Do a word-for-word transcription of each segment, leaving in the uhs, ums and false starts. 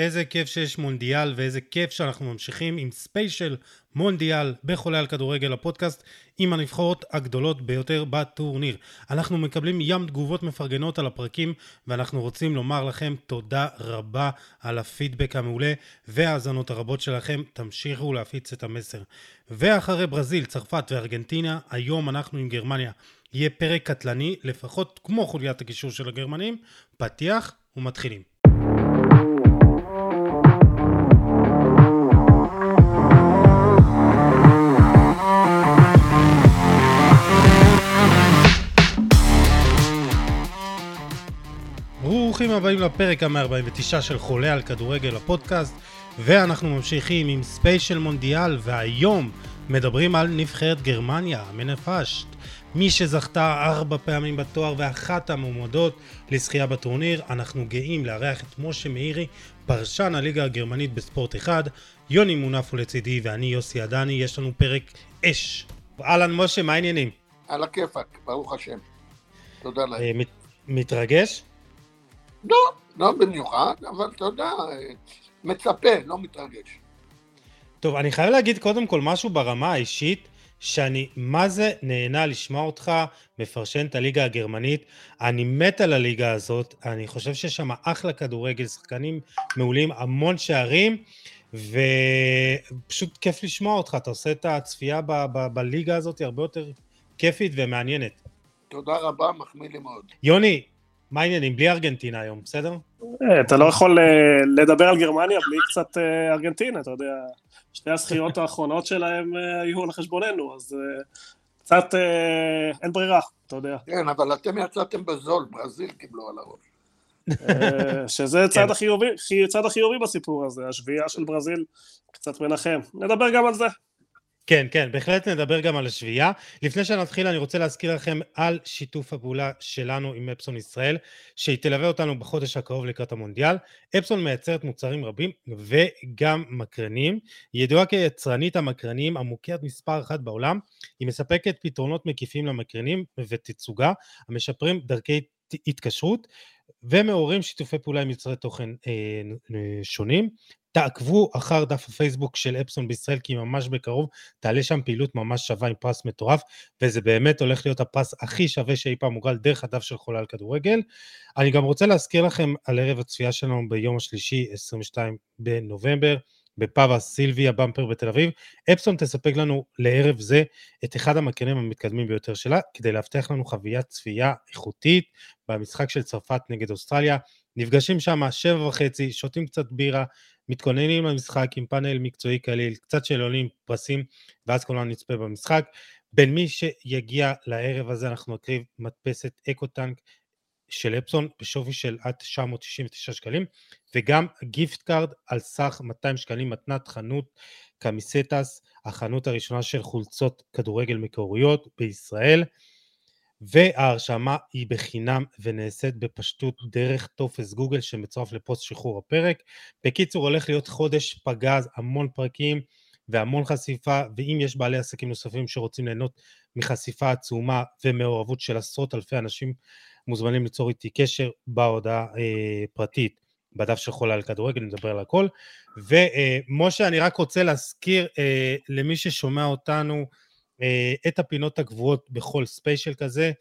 איזה כיף שיש מונדיאל, ואיזה כיף שאנחנו ממשיכים עם ספיישל מונדיאל בחולה על כדורגל, הפודקאסט עם הנבחרות הגדולות ביותר בטורניר. אנחנו מקבלים ים תגובות מפרגנות על הפרקים, ואנחנו רוצים לומר לכם תודה רבה על הפידבק המעולה וההאזנות הרבות שלכם. תמשיכו להפיץ את המסר. ואחרי ברזיל, צרפת וארגנטינה, היום אנחנו עם גרמניה. יהיה פרק קטלני, לפחות כמו חוליית הקישור של הגרמנים. פתיח ומתחילים. ברוכים הבאים לפרק ה-מאה ארבעים ותשע של חולה על כדורגל הפודקאסט, ואנחנו ממשיכים עם ספיישל מונדיאל, והיום מדברים על נבחרת גרמניה המנפשת, מי שזכתה ארבע פעמים בתואר ואחת המועמדות לזכייה בטורניר. אנחנו גאים לארח את משה מאירי, פרשן הליגה הגרמנית בספורט אחד. יוני מונף ולצידי, ואני יוסי עדני. יש לנו פרק אש. אהלן משה, מה העניינים? על הכיפק, ברוך השם. תודה להם. מתרגש? לא, לא במיוחד, אבל תודה, מצפה, לא מתרגש. טוב, אני חייב להגיד קודם כל משהו ברמה האישית, שאני מה זה נהנה לשמוע אותך מפרשן את הליגה הגרמנית. אני מת על הליגה הזאת, אני חושב שיש שם אחלה כדורגל, שחקנים מעולים, המון שערים, ופשוט כיף לשמוע אותך. אתה עושה את הצפייה ב- ב- בליגה הזאת הרבה יותר כיפית ומעניינת. תודה רבה, מחמיא לי מאוד. יוני, מה העניינים? בלי ארגנטינה היום, בסדר? אתה לא יכול לדבר על גרמניה בלי קצת ארגנטינה, אתה יודע, שתי הזכיות האחרונות שלהם היו על חשבוננו, אז קצת אין ברירה, אתה יודע. כן, אבל אתם יצאתם בזול, ברזיל קיבלו על הראש. שזה צד החיובי בסיפור הזה, השביעה של ברזיל קצת מנחם. נדבר גם על זה. כן, כן, בהחלט נדבר גם על השביעה. לפני שנתחיל, אני רוצה להזכיר לכם על שיתוף הפעולה שלנו עם אפסון ישראל, שהיא תלווה אותנו בחודש הקרוב לקראת המונדיאל. אפסון מייצרת מוצרים רבים וגם מקרנים. היא ידועה כיצרנית המקרנים המוכרת מספר אחת בעולם. היא מספקת פתרונות מקיפים למקרנים ותצוגה, המשפרים דרכי התקשרות, ומעוררים שיתופי פעולה עם יצרי תוכן אה, שונים. תעקבו אחר דף הפייסבוק של אפסון בישראל, כי ממש בקרוב תעלה שם פעילות ממש שווה עם פרס מטורף, וזה באמת הולך להיות הפרס הכי שווה שאי פעם הוגרל דרך הדף של חולה על כדורגל. אני גם רוצה להזכיר לכם על ערב הצפייה שלנו ביום השלישי עשרים ושניים בנובמבר, בפאבה סילביה במפר בתל אביב. אפסון תספק לנו לערב זה את אחד המקרנים המתקדמים ביותר שלה, כדי להבטיח לנו חוויית צפייה איכותית במשחק של צרפת נגד אוסטרליה. נפגשים שם שבע וחצי, שותים קצת בירה, מתכוננים למשחק עם פאנל מקצועי קליל, קצת שאלונים, פרסים, ואז כולנו נצפה במשחק. בין מי שיגיע לערב הזה אנחנו נקריב מדפסת אקו-טנק של אפסון בשווי של עד תשע מאות תשעים ותשע שקלים, וגם גיפט קארד על סך מאתיים שקלים, מתנת חנות קמיסטס, החנות הראשונה של חולצות כדורגל מקוריות בישראל, וההרשמה היא בחינם ונעשית בפשטות דרך טופס גוגל שמצורף לפוסט שחרור הפרק. בקיצור, הולך להיות חודש פגז, המון פרקים והמון חשיפה, ואם יש בעלי עסקים נוספים שרוצים ליהנות מחשיפה עצומה ומעורבות של עשרות אלפי אנשים, מוזמנים ליצור איתי קשר בהודעה אה, פרטית בדף של חולה על כדורגל, נדבר על הכל. ומשה, אה, אני רק רוצה להזכיר אה, למי ששומע אותנו, את הפינות הקבועות בכל ספיישל כזה,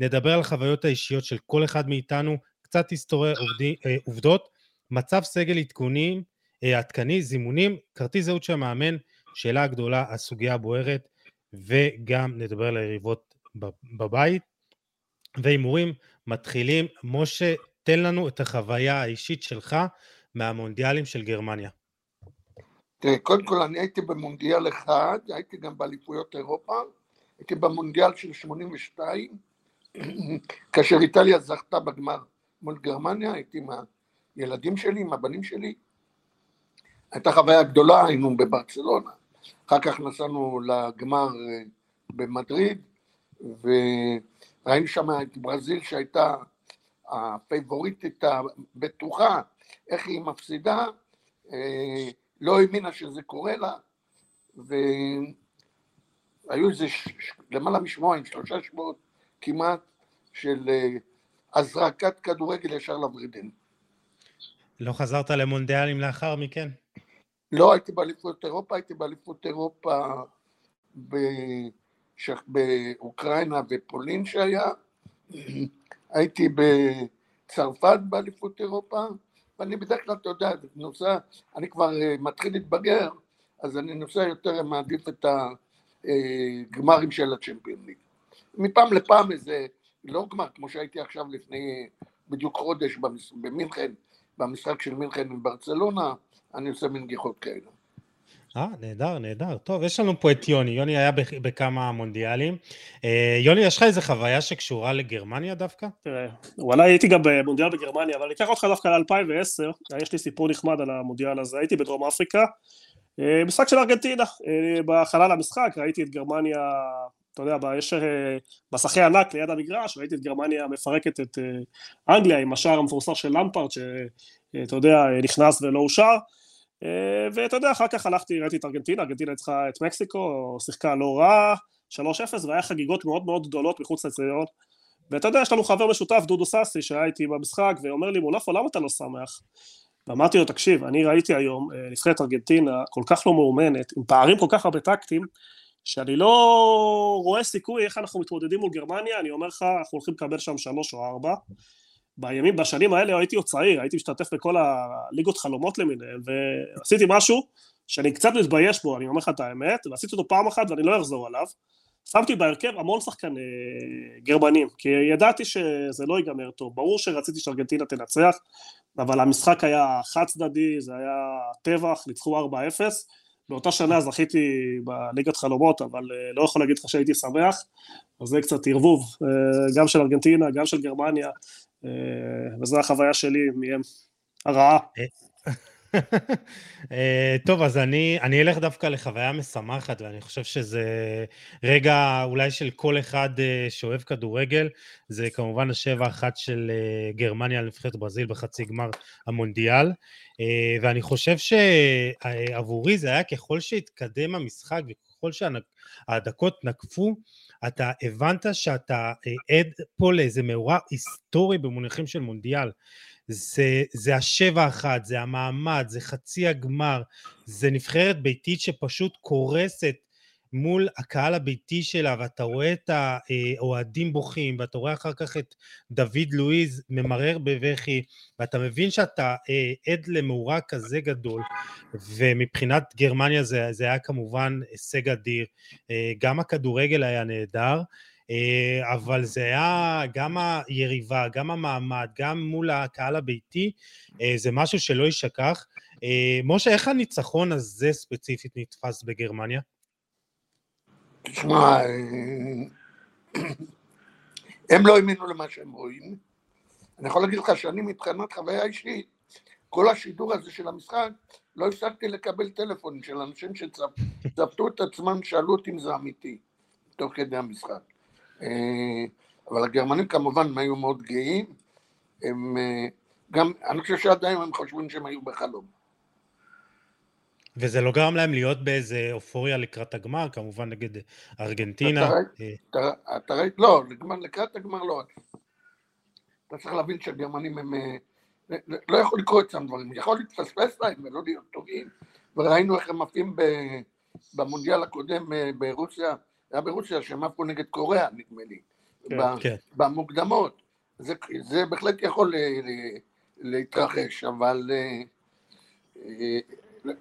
נדבר על החוויות האישיות של כל אחד מאיתנו, קצת היסטוריה, עובדות, מצב סגל עדכונים, עדכני, זימונים, כרטיס זהות של המאמן, שאלה הגדולה, הסוגיה הבוערת, וגם נדבר על היריבות בבית, ואימורים מתחילים. משה, תן לנו את החוויה האישית שלך מהמונדיאלים של גרמניה. קודם כל, אני הייתי במונדיאל אחד, הייתי גם באליפויות אירופה, הייתי במונדיאל של שמונים ושתיים, כאשר איטליה זכתה בגמר מול גרמניה, הייתי עם הילדים שלי, עם הבנים שלי, הייתה חוויה גדולה, היינו בברצלונה, אחר כך נסענו לגמר במדריד, וראינו שם את ברזיל שהייתה הפייבוריטית הבטוחה, איך היא מפסידה, לא האמינה שזה קורה לה, והיו איזה ש... למעלה משמועיים, שלושה שבועות כמעט, של הזרקת כדורגל ישר לברידן. לא חזרת למונדיאלים לאחר מכן? לא, הייתי באליפות אירופה, הייתי באליפות אירופה באוקראינה ופולין שהיה, הייתי בצרפת באליפות אירופה, ואני בדרך כלל, אתה יודע, נוסע, אני כבר מתחיל להתבגר, אז אני נוסע יותר מעדיף את הגמרים של הצ'מפיון ליג. מפעם לפעם איזה, לא גמר, כמו שהייתי עכשיו לפני בדיוק חודש במינכן, במשחק של מינכן וברצלונה, אני עושה מנגיחות כאלה. אה, נהדר, נהדר. טוב, יש לנו פה את יוני. יוני היה בכמה מונדיאלים. יוני, יש לך איזו חוויה שקשורה לגרמניה דווקא? תראה, וואלה, הייתי גם במונדיאל בגרמניה, אבל אני אקח אותך דווקא ל-אלפיים ועשר, יש לי סיפור נחמד על המונדיאל הזה. הייתי בדרום אפריקה, משחק של ארגנטינה. בחלל המשחק ראיתי את גרמניה, אתה יודע, יש מסכי ענק ליד המגרש, ראיתי את גרמניה מפרקת את אנגליה עם השער המפורסם של למפרד, שאתה יודע, נכנס ולא אושר. ואתה יודע, אחר כך הלכתי, ראיתי את ארגנטינה, ארגנטינה ניצחה את מקסיקו, שיחקה לא רע, שלוש אפס, והיה חגיגות מאוד מאוד גדולות מחוץ לאצטדיון, ואתה יודע, יש לנו חבר משותף, דודו ססי, שהיה איתי במשחק, ואומר לי, מולפו, למה אתה לא שמח? ואמרתי לו, תקשיב, אני ראיתי היום נבחרת ארגנטינה כל כך לא מאומנת, עם פערים כל כך הרבה טקטים, שאני לא רואה סיכוי איך אנחנו מתמודדים מול גרמניה, אני אומר לך, אנחנו הולכים לקבל שם שלוש או ארבע, בימים, בשנים האלה הייתי עוד צעיר, הייתי משתתף בכל הליגות חלומות למיניהם, ועשיתי משהו שאני קצת מתבייש בו, אני אומר לך את האמת, ועשיתי אותו פעם אחת ואני לא אחזור עליו, שמתי בהרכב המון שחקן גרמנים, כי ידעתי שזה לא ייגמר טוב, ברור שרציתי שארגנטינה תנצח, אבל המשחק היה חד צדדי, זה היה טבח, ניצחו ארבע אפס, באותה שנה זכיתי בליגת חלומות, אבל לא יכול להגיד לך שהייתי שמח, אז זה קצת ערבוב, גם של ארגנטינה, גם של גרמניה, וזו החוויה שלי מהם הרעה. טוב, אז אני, אני אלך דווקא לחוויה משמחת, ואני חושב שזה רגע אולי של כל אחד שאוהב כדורגל, זה כמובן השבע אחת של גרמניה לנבחרת ברזיל בחצי גמר המונדיאל, ואני חושב שעבורי זה היה ככל שהתקדם המשחק, וככל שהדקות נקפו, אתה הבנת שאתה עד פה לאיזה מאורע היסטורי במונחים של מונדיאל, זה, זה השבע אחת, זה המעמד, זה חצי הגמר, זה נבחרת ביתית שפשוט קורסת מול הקהל הביתי שלה, ואתה רואה את האוהדים בוכים, ואתה רואה אחר כך את דוד לואיז ממרר בבכי, ואתה מבין שאתה עד למאורע כזה גדול, ומבחינת גרמניה זה, זה היה כמובן הישג אדיר, גם הכדורגל היה נהדר, אבל זה היה גם היריבה, גם המעמד, גם מול הקהל הביתי, זה משהו שלא יישכח. משה, איך הניצחון הזה ספציפית נתפס בגרמניה? תשמע, הם לא האמינו למה שהם רואים. אני יכול להגיד לך שאני מבחינת חוויה אישית, כל השידור הזה של המשחק, לא הפסקתי לקבל טלפון של אנשים שצפטו את עצמם, שאלו אותי אם זה אמיתי, תוך כדי המשחק. אבל הגרמנים כמובן היו מאוד גאים, הם גם, אני חושב שעדיין הם חושבים שהם היו בחלום. וזה לא גרם להם להיות באיזה אופוריה לקראת הגמר, כמובן נגד ארגנטינה. אתה ראית, לא, לקראת הגמר לא. אתה צריך להבין שהגרמנים הם, לא יכול לקרוא את שם דברים, יכול להתפספס להם ולא להיות טובים, וראינו איך הם עפים במונדיאל הקודם ברוסיה, היה ברוסיה שהם עפו נגד קוריאה, נדמה לי, במוקדמות. זה בהחלט יכול להתרחש, אבל...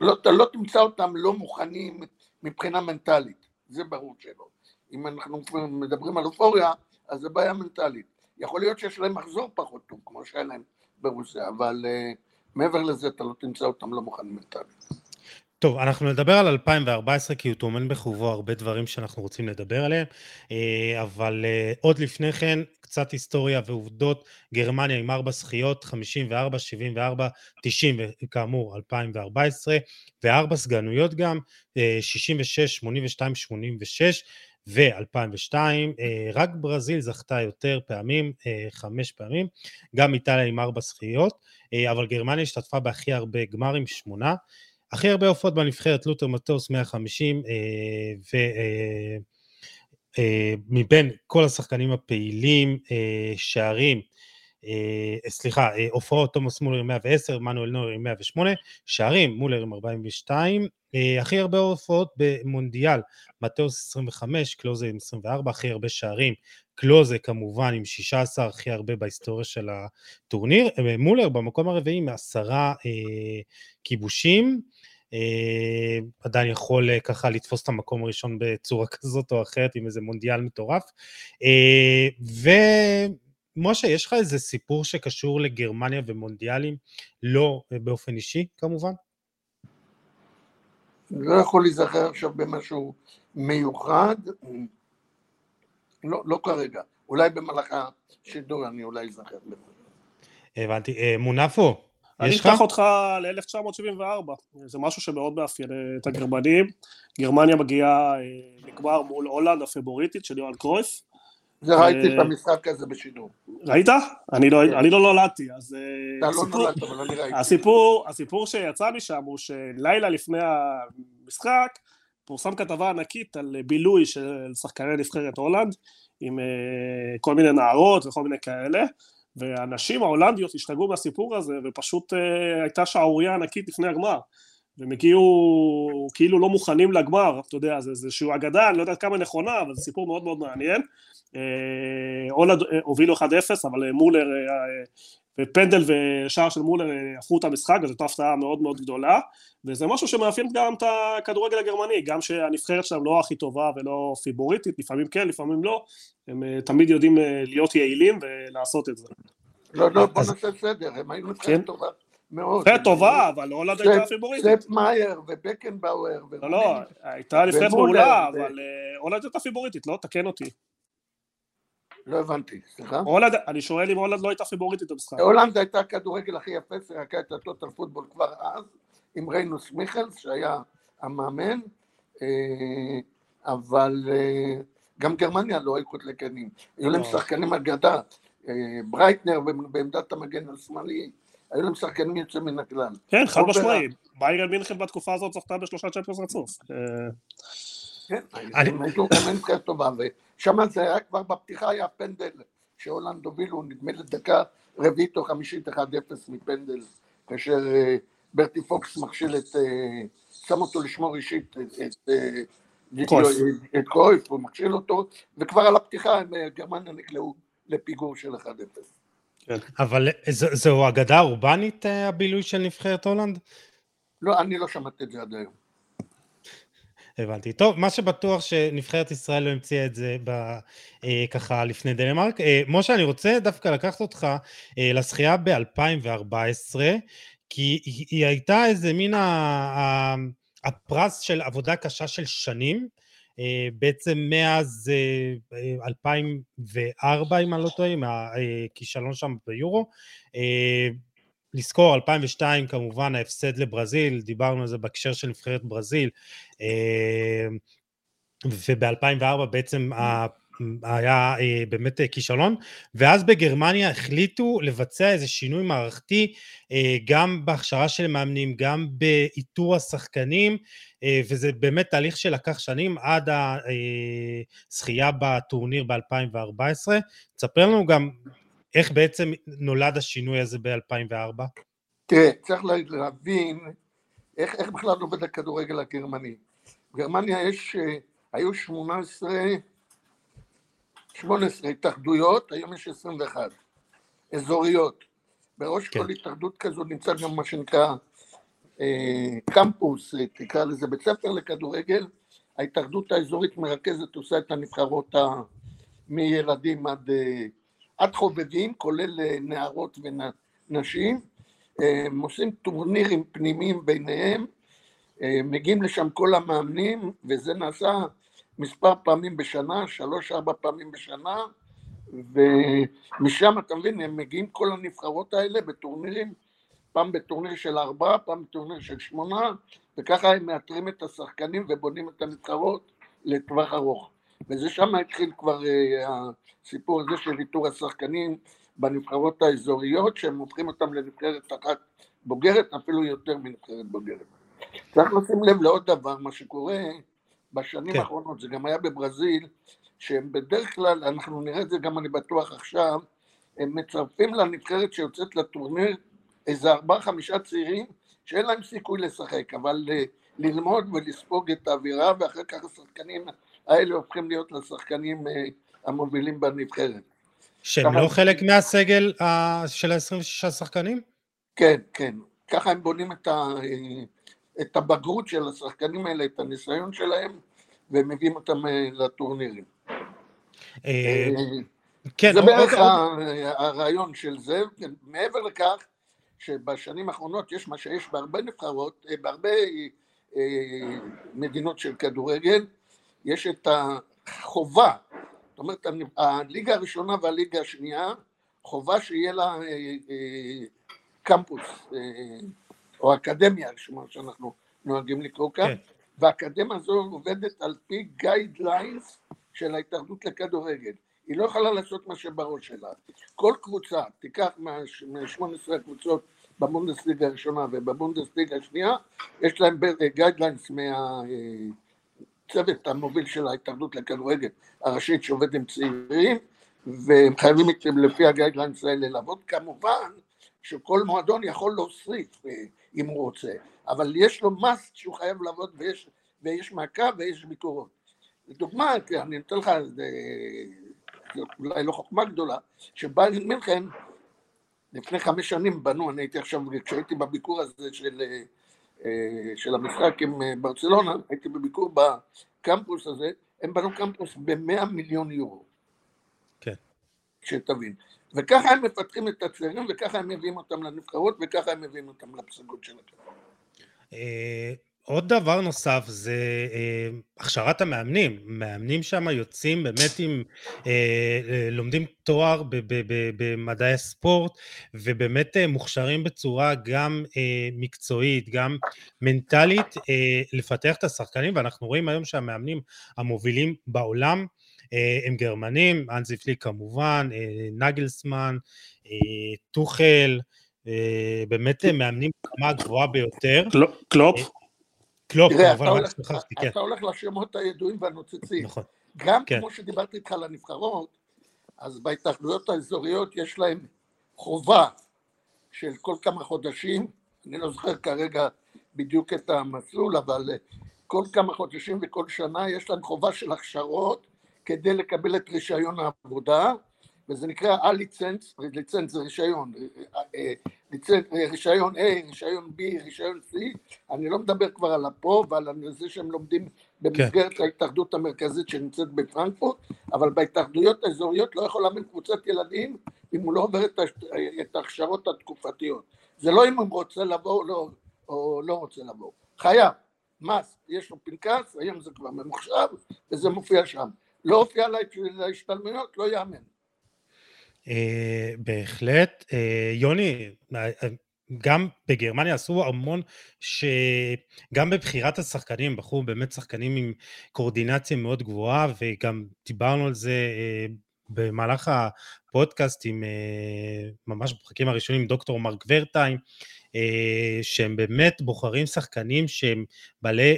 לא, לא תמצא אותם לא מוכנים מבחינה מנטלית, זה ברור שלא. אם אנחנו מדברים על אופוריה, אז זה בעיה מנטלית. יכול להיות שיש להם מחזור פחות טוב, כמו שהיה להם ברוסיה, אבל uh, מעבר לזה אתה לא תמצא אותם לא מוכנים מנטלית. טוב, אנחנו נדבר על אלפיים וארבע עשרה, כי הוא טומן בחובו הרבה דברים שאנחנו רוצים לדבר עליהם, אבל עוד לפני כן, קצת היסטוריה ועובדות, גרמניה עם ארבע זכיות, חמישים וארבע, שבעים וארבע, תשעים, וכאמור, אלפיים וארבע עשרה, וארבע סגנויות גם, שישים ושש, שמונים ושתיים, שמונים ושש, ו-אלפיים ושתיים, רק ברזיל זכתה יותר פעמים, חמש פעמים, גם איטליה עם ארבע זכיות, אבל גרמניה השתתפה בהכי הרבה גמרים, שמונה, הכי הרבה הופעות בנבחרת, לותר מטוס מאה וחמישים, ומבין כל השחקנים הפעילים, שערים סליחה, הופעות תומאס מולר עם מאה ועשר, מנואל נויר עם מאה ושמונה, שערים מולר עם ארבעים ושתיים, הכי הרבה הופעות במונדיאל, מטאוס עשרים וחמש, קלוזה עם עשרים וארבע, הכי הרבה שערים, קלוזה כמובן עם שישה עשר, הכי הרבה בהיסטוריה של הטורניר, מולר במקום הרביעי מעשרה כיבושים, עדיין יכול ככה לתפוס את המקום הראשון בצורה כזאת או אחרת עם איזה מונדיאל מטורף, ו... משה, יש לך איזה סיפור שקשור לגרמניה ומונדיאלים, לא באופן אישי כמובן? לא יכול להיזכר עכשיו במשהו מיוחד, לא, לא כרגע, אולי במהלך השידור אני אולי אזכר בזה. הבנתי, מונפו, אני אקח אותך ל-אלף תשע מאות שבעים וארבע, זה משהו שמאוד מאפיין את הגרמנים, גרמניה מגיעה לגמר מול הולנד הפבוריטית של יוהאן קרויף, ראיתי את המשחק הזה בשידור. ראית? אני לא נולדתי, אז... אתה לא נולדת, אבל אני ראיתי. הסיפור שיצא משם הוא שלילה לפני המשחק, פורסם כתבה ענקית על בילוי של שחקני נבחרת הולנד, עם כל מיני נערות וכל מיני כאלה, והנשים ההולנדיות השתגעו מהסיפור הזה, ופשוט הייתה שערורייה ענקית לפני הגמר. והם הגיעו כאילו לא מוכנים לגמר, אתה יודע, זה איזושהי אגדה, אני לא יודעת כמה נכונה, אבל זה סיפור מאוד מאוד מעניין. הולנד הובילו אחד אפס, אבל מולר, פנדל ושער של מולר הפכו את המשחק, וזו הפתעה מאוד מאוד גדולה, וזה משהו שמאפיין גם את הכדורגל הגרמני, גם שהנבחרת שלהם לא הכי טובה ולא פיבוריטית, לפעמים כן, לפעמים לא, הם תמיד יודעים להיות יעילים ולעשות את זה. לא, לא, בוא נעשה סדר, הם היו נבחרת טובה. נבחרת טובה, אבל הולנד הייתה פיבוריטית. ספ מאייר ובקנבאואר. לא, לא, הייתה נבחרת מעולה, אבל הולנד הייתה פיבוריטית, לא? תקן אותי. לא הבנתי, סליחה? הולנד, אני שואל אם הולנד לא הייתה פיבוריטית במשחק. הולנד הייתה כדורגל הכי יפה, שרקה את הטוטל פוטבול כבר אז, עם ריינוס מיכלס, שהיה המאמן, אבל גם גרמניה לא היו קוטלקנים. היו להם שחקנים אגדה, ברייטנר בעמדת המגן השמאלי, היו להם שחקנים יוצא מן הכלל. כן, חד משמעי, ביירן מינכן בתקופה הזאת זכתה בשלושה צ'מפיונס רצוף. כן, הייתו רמן קרס טובה, ושמה זה היה כבר בפתיחה, היה פנדל שהולנד הובילו, נדמה לדקה רביעית או חמישית, אחד אפס מפנדל, כאשר ברטי פוקס מכשיל את, שם אותו לשמור אישית, את קרויף, הוא מכשיל אותו, וכבר על הפתיחה גרמניה נקלעו לפיגור של אחד אפס. אבל זהו אגדה אורבנית, הבילוי של נבחרת הולנד? לא, אני לא שמעתי את זה עד היום. הבנתי. טוב, מה שבטוח שנבחרת ישראל לא המציאה את זה ככה לפני דנמרק. משה, אני רוצה דווקא לקחת אותך לזכייה ב-אלפיים וארבע עשרה, כי היא הייתה איזה מין הפרס של עבודה קשה של שנים, בעצם מאז אלפיים וארבע, אם אני לא טועה, מהכישלון שם ביורו, לזכור, אלפיים ושתיים כמובן ההפסד לברזיל, דיברנו על זה בהקשר של נבחרת ברזיל, וב-אלפיים וארבע בעצם היה באמת כישלון, ואז בגרמניה החליטו לבצע איזה שינוי מערכתי, גם בהכשרה של מאמנים, גם באיתור השחקנים, וזה באמת תהליך שלקח שנים עד הזכייה בטורניר ב-אלפיים וארבע עשרה, תספר לנו גם איך בעצם נולד השינוי הזה ב-אלפיים וארבע? תראה, צריך להבין איך, איך בכלל עובד הכדורגל הגרמני. בגרמניה יש, היו שמונה עשרה התאחדויות, היום יש עשרים ואחת, אזוריות. בראש כן. כל התאחדות כזו נמצא גם מה שנקרא אה, קמפוס, תקרא לזה בית ספר לכדורגל. ההתאחדות האזורית מרכזת, עושה את הנבחרות ה... מילדים עד... אה, עד חובבים, כולל נערות ונשים, הם עושים טורנירים פנימיים ביניהם, מגיעים לשם כל המאמנים, וזה נעשה מספר פעמים בשנה, שלוש, ארבע פעמים בשנה, ומשם, אתה מבין, הם מגיעים כל הנבחרות האלה בטורנירים, פעם בטורניר של ארבע, פעם בטורניר של שמונה, וככה הם מאתרים את השחקנים ובונים את הנבחרות לטווח ארוך. וזה שם התחיל כבר הסיפור הזה של איתור השחקנים בנבחרות האזוריות, שהם הופכים אותם לנבחרת אחת בוגרת, אפילו יותר מנבחרת בוגרת. צריך לשים לב לעוד דבר, מה שקורה בשנים כן. האחרונות, זה גם היה בברזיל, שהם בדרך כלל, אנחנו נראה את זה גם אני בטוח עכשיו, הם מצרפים לנבחרת שיוצאת לטורניר איזה ארבעה חמישה צעירים שאין להם סיכוי לשחק, אבל ללמוד ולספוג את האווירה, ואחר כך השחקנים האלה הופכים להיות לשחקנים המובילים בנבחרת. שהם לא חלק מהסגל של ה-עשרים ושישה שחקנים? כן, כן. ככה הם בונים את ה... את הבגרות של השחקנים האלה, את הניסיון שלהם, ומביאים אותם לטורנירים. זה בערך הרעיון של זה, מעבר לכך שבשנים האחרונות יש מה שיש בהרבה נבחרות, בהרבה מדינות של כדורגל, יש את החובה, זאת אומרת, הליגה הראשונה והליגה השנייה, חובה שיהיה לה קמפוס, או אקדמיה, שמה שאנחנו נוהגים לקרוא כאן, והאקדמיה הזו עובדת על פי גיידליינס של ההתאחדות לכדורגל. היא לא יכולה לעשות מה שבראש שלה. כל קבוצה, תיקח מה-שמונה עשרה הקבוצות בבונדסליגה הראשונה ובבונדסליגה השנייה, יש להם גיידליינס מהצוות המוביל של ההתאחדות לכדורגל הראשית שעובד עם צעירים, והם חייבים לפי הגיידליינס האלה לעבוד. כמובן, שכל מועדון יכול להוסיף אם הוא רוצה, אבל יש לו מסט שהוא חייב לעבוד, ויש, ויש מעקב ויש ביקורות. לדוגמה, אני נותן לך, אולי לא חוכמה גדולה, שבאיירן מינכן לפני חמש שנים בנו, אני הייתי עכשיו, כשהייתי בביקור הזה של, של המשחק עם ברצלונה, הייתי בביקור בקמפוס הזה, הם בנו קמפוס ב-מאה מיליון יורו. כן. שתבין. וככה הם מפתחים את הצעירים, וככה הם מביאים אותם לנבחרות, וככה הם מביאים אותם לפסגות של הכדורגל. עוד דבר נוסף זה הכשרת המאמנים. מאמנים שם יוצאים באמת עם, לומדים תואר במדעי הספורט, ובאמת מוכשרים בצורה גם מקצועית, גם מנטלית, לפתח את השחקנים, ואנחנו רואים היום שהמאמנים המובילים בעולם, הם גרמנים, אנזי פליק כמובן, נגלסמן, טוחל, באמת מאמנים כמה גבוהה ביותר. קלופ? קלופ, אבל מה שכחתי, כן. אתה הולך לשמות הידועים והנוצצים. נכון. גם כמו שדיברתי איתך על הנבחרות, אז בהתאחדויות האזוריות יש להם חובה של כל כמה חודשים, אני לא זוכר כרגע בדיוק את המסלול, אבל כל כמה חודשים וכל שנה יש להם חובה של הכשרות, כדי לקבל את רישיון העבודה, וזה נקרא ה-ליצנס, ליצנס זה רישיון, רישיון A, רישיון B, רישיון C, אני לא מדבר כבר על הפה, ועל זה שהם לומדים במסגרת ההתאחדות המרכזית שנמצאת בפרנקפורט, אבל בהתאחדויות האזוריות לא יכול להבין קבוצת ילדים, אם הוא לא עובר את ההכשרות התקופתיות. זה לא אם הוא רוצה לבוא או לא רוצה לבוא. חייב, מס, יש לו פנקס, היום זה כבר ממוחשב, וזה מופיע שם. לא הופיע להשתלמויות, לא יאמן. בהחלט. יוני, גם בגרמניה עשו המון, שגם בבחירת השחקנים, בחרו באמת שחקנים עם קורדינציה מאוד גבוהה, וגם דיברנו על זה במהלך הפודקאסט, עם ממש בפרקים הראשונים, דוקטור מרק ורטיים, שהם באמת בוחרים שחקנים שהם בעלי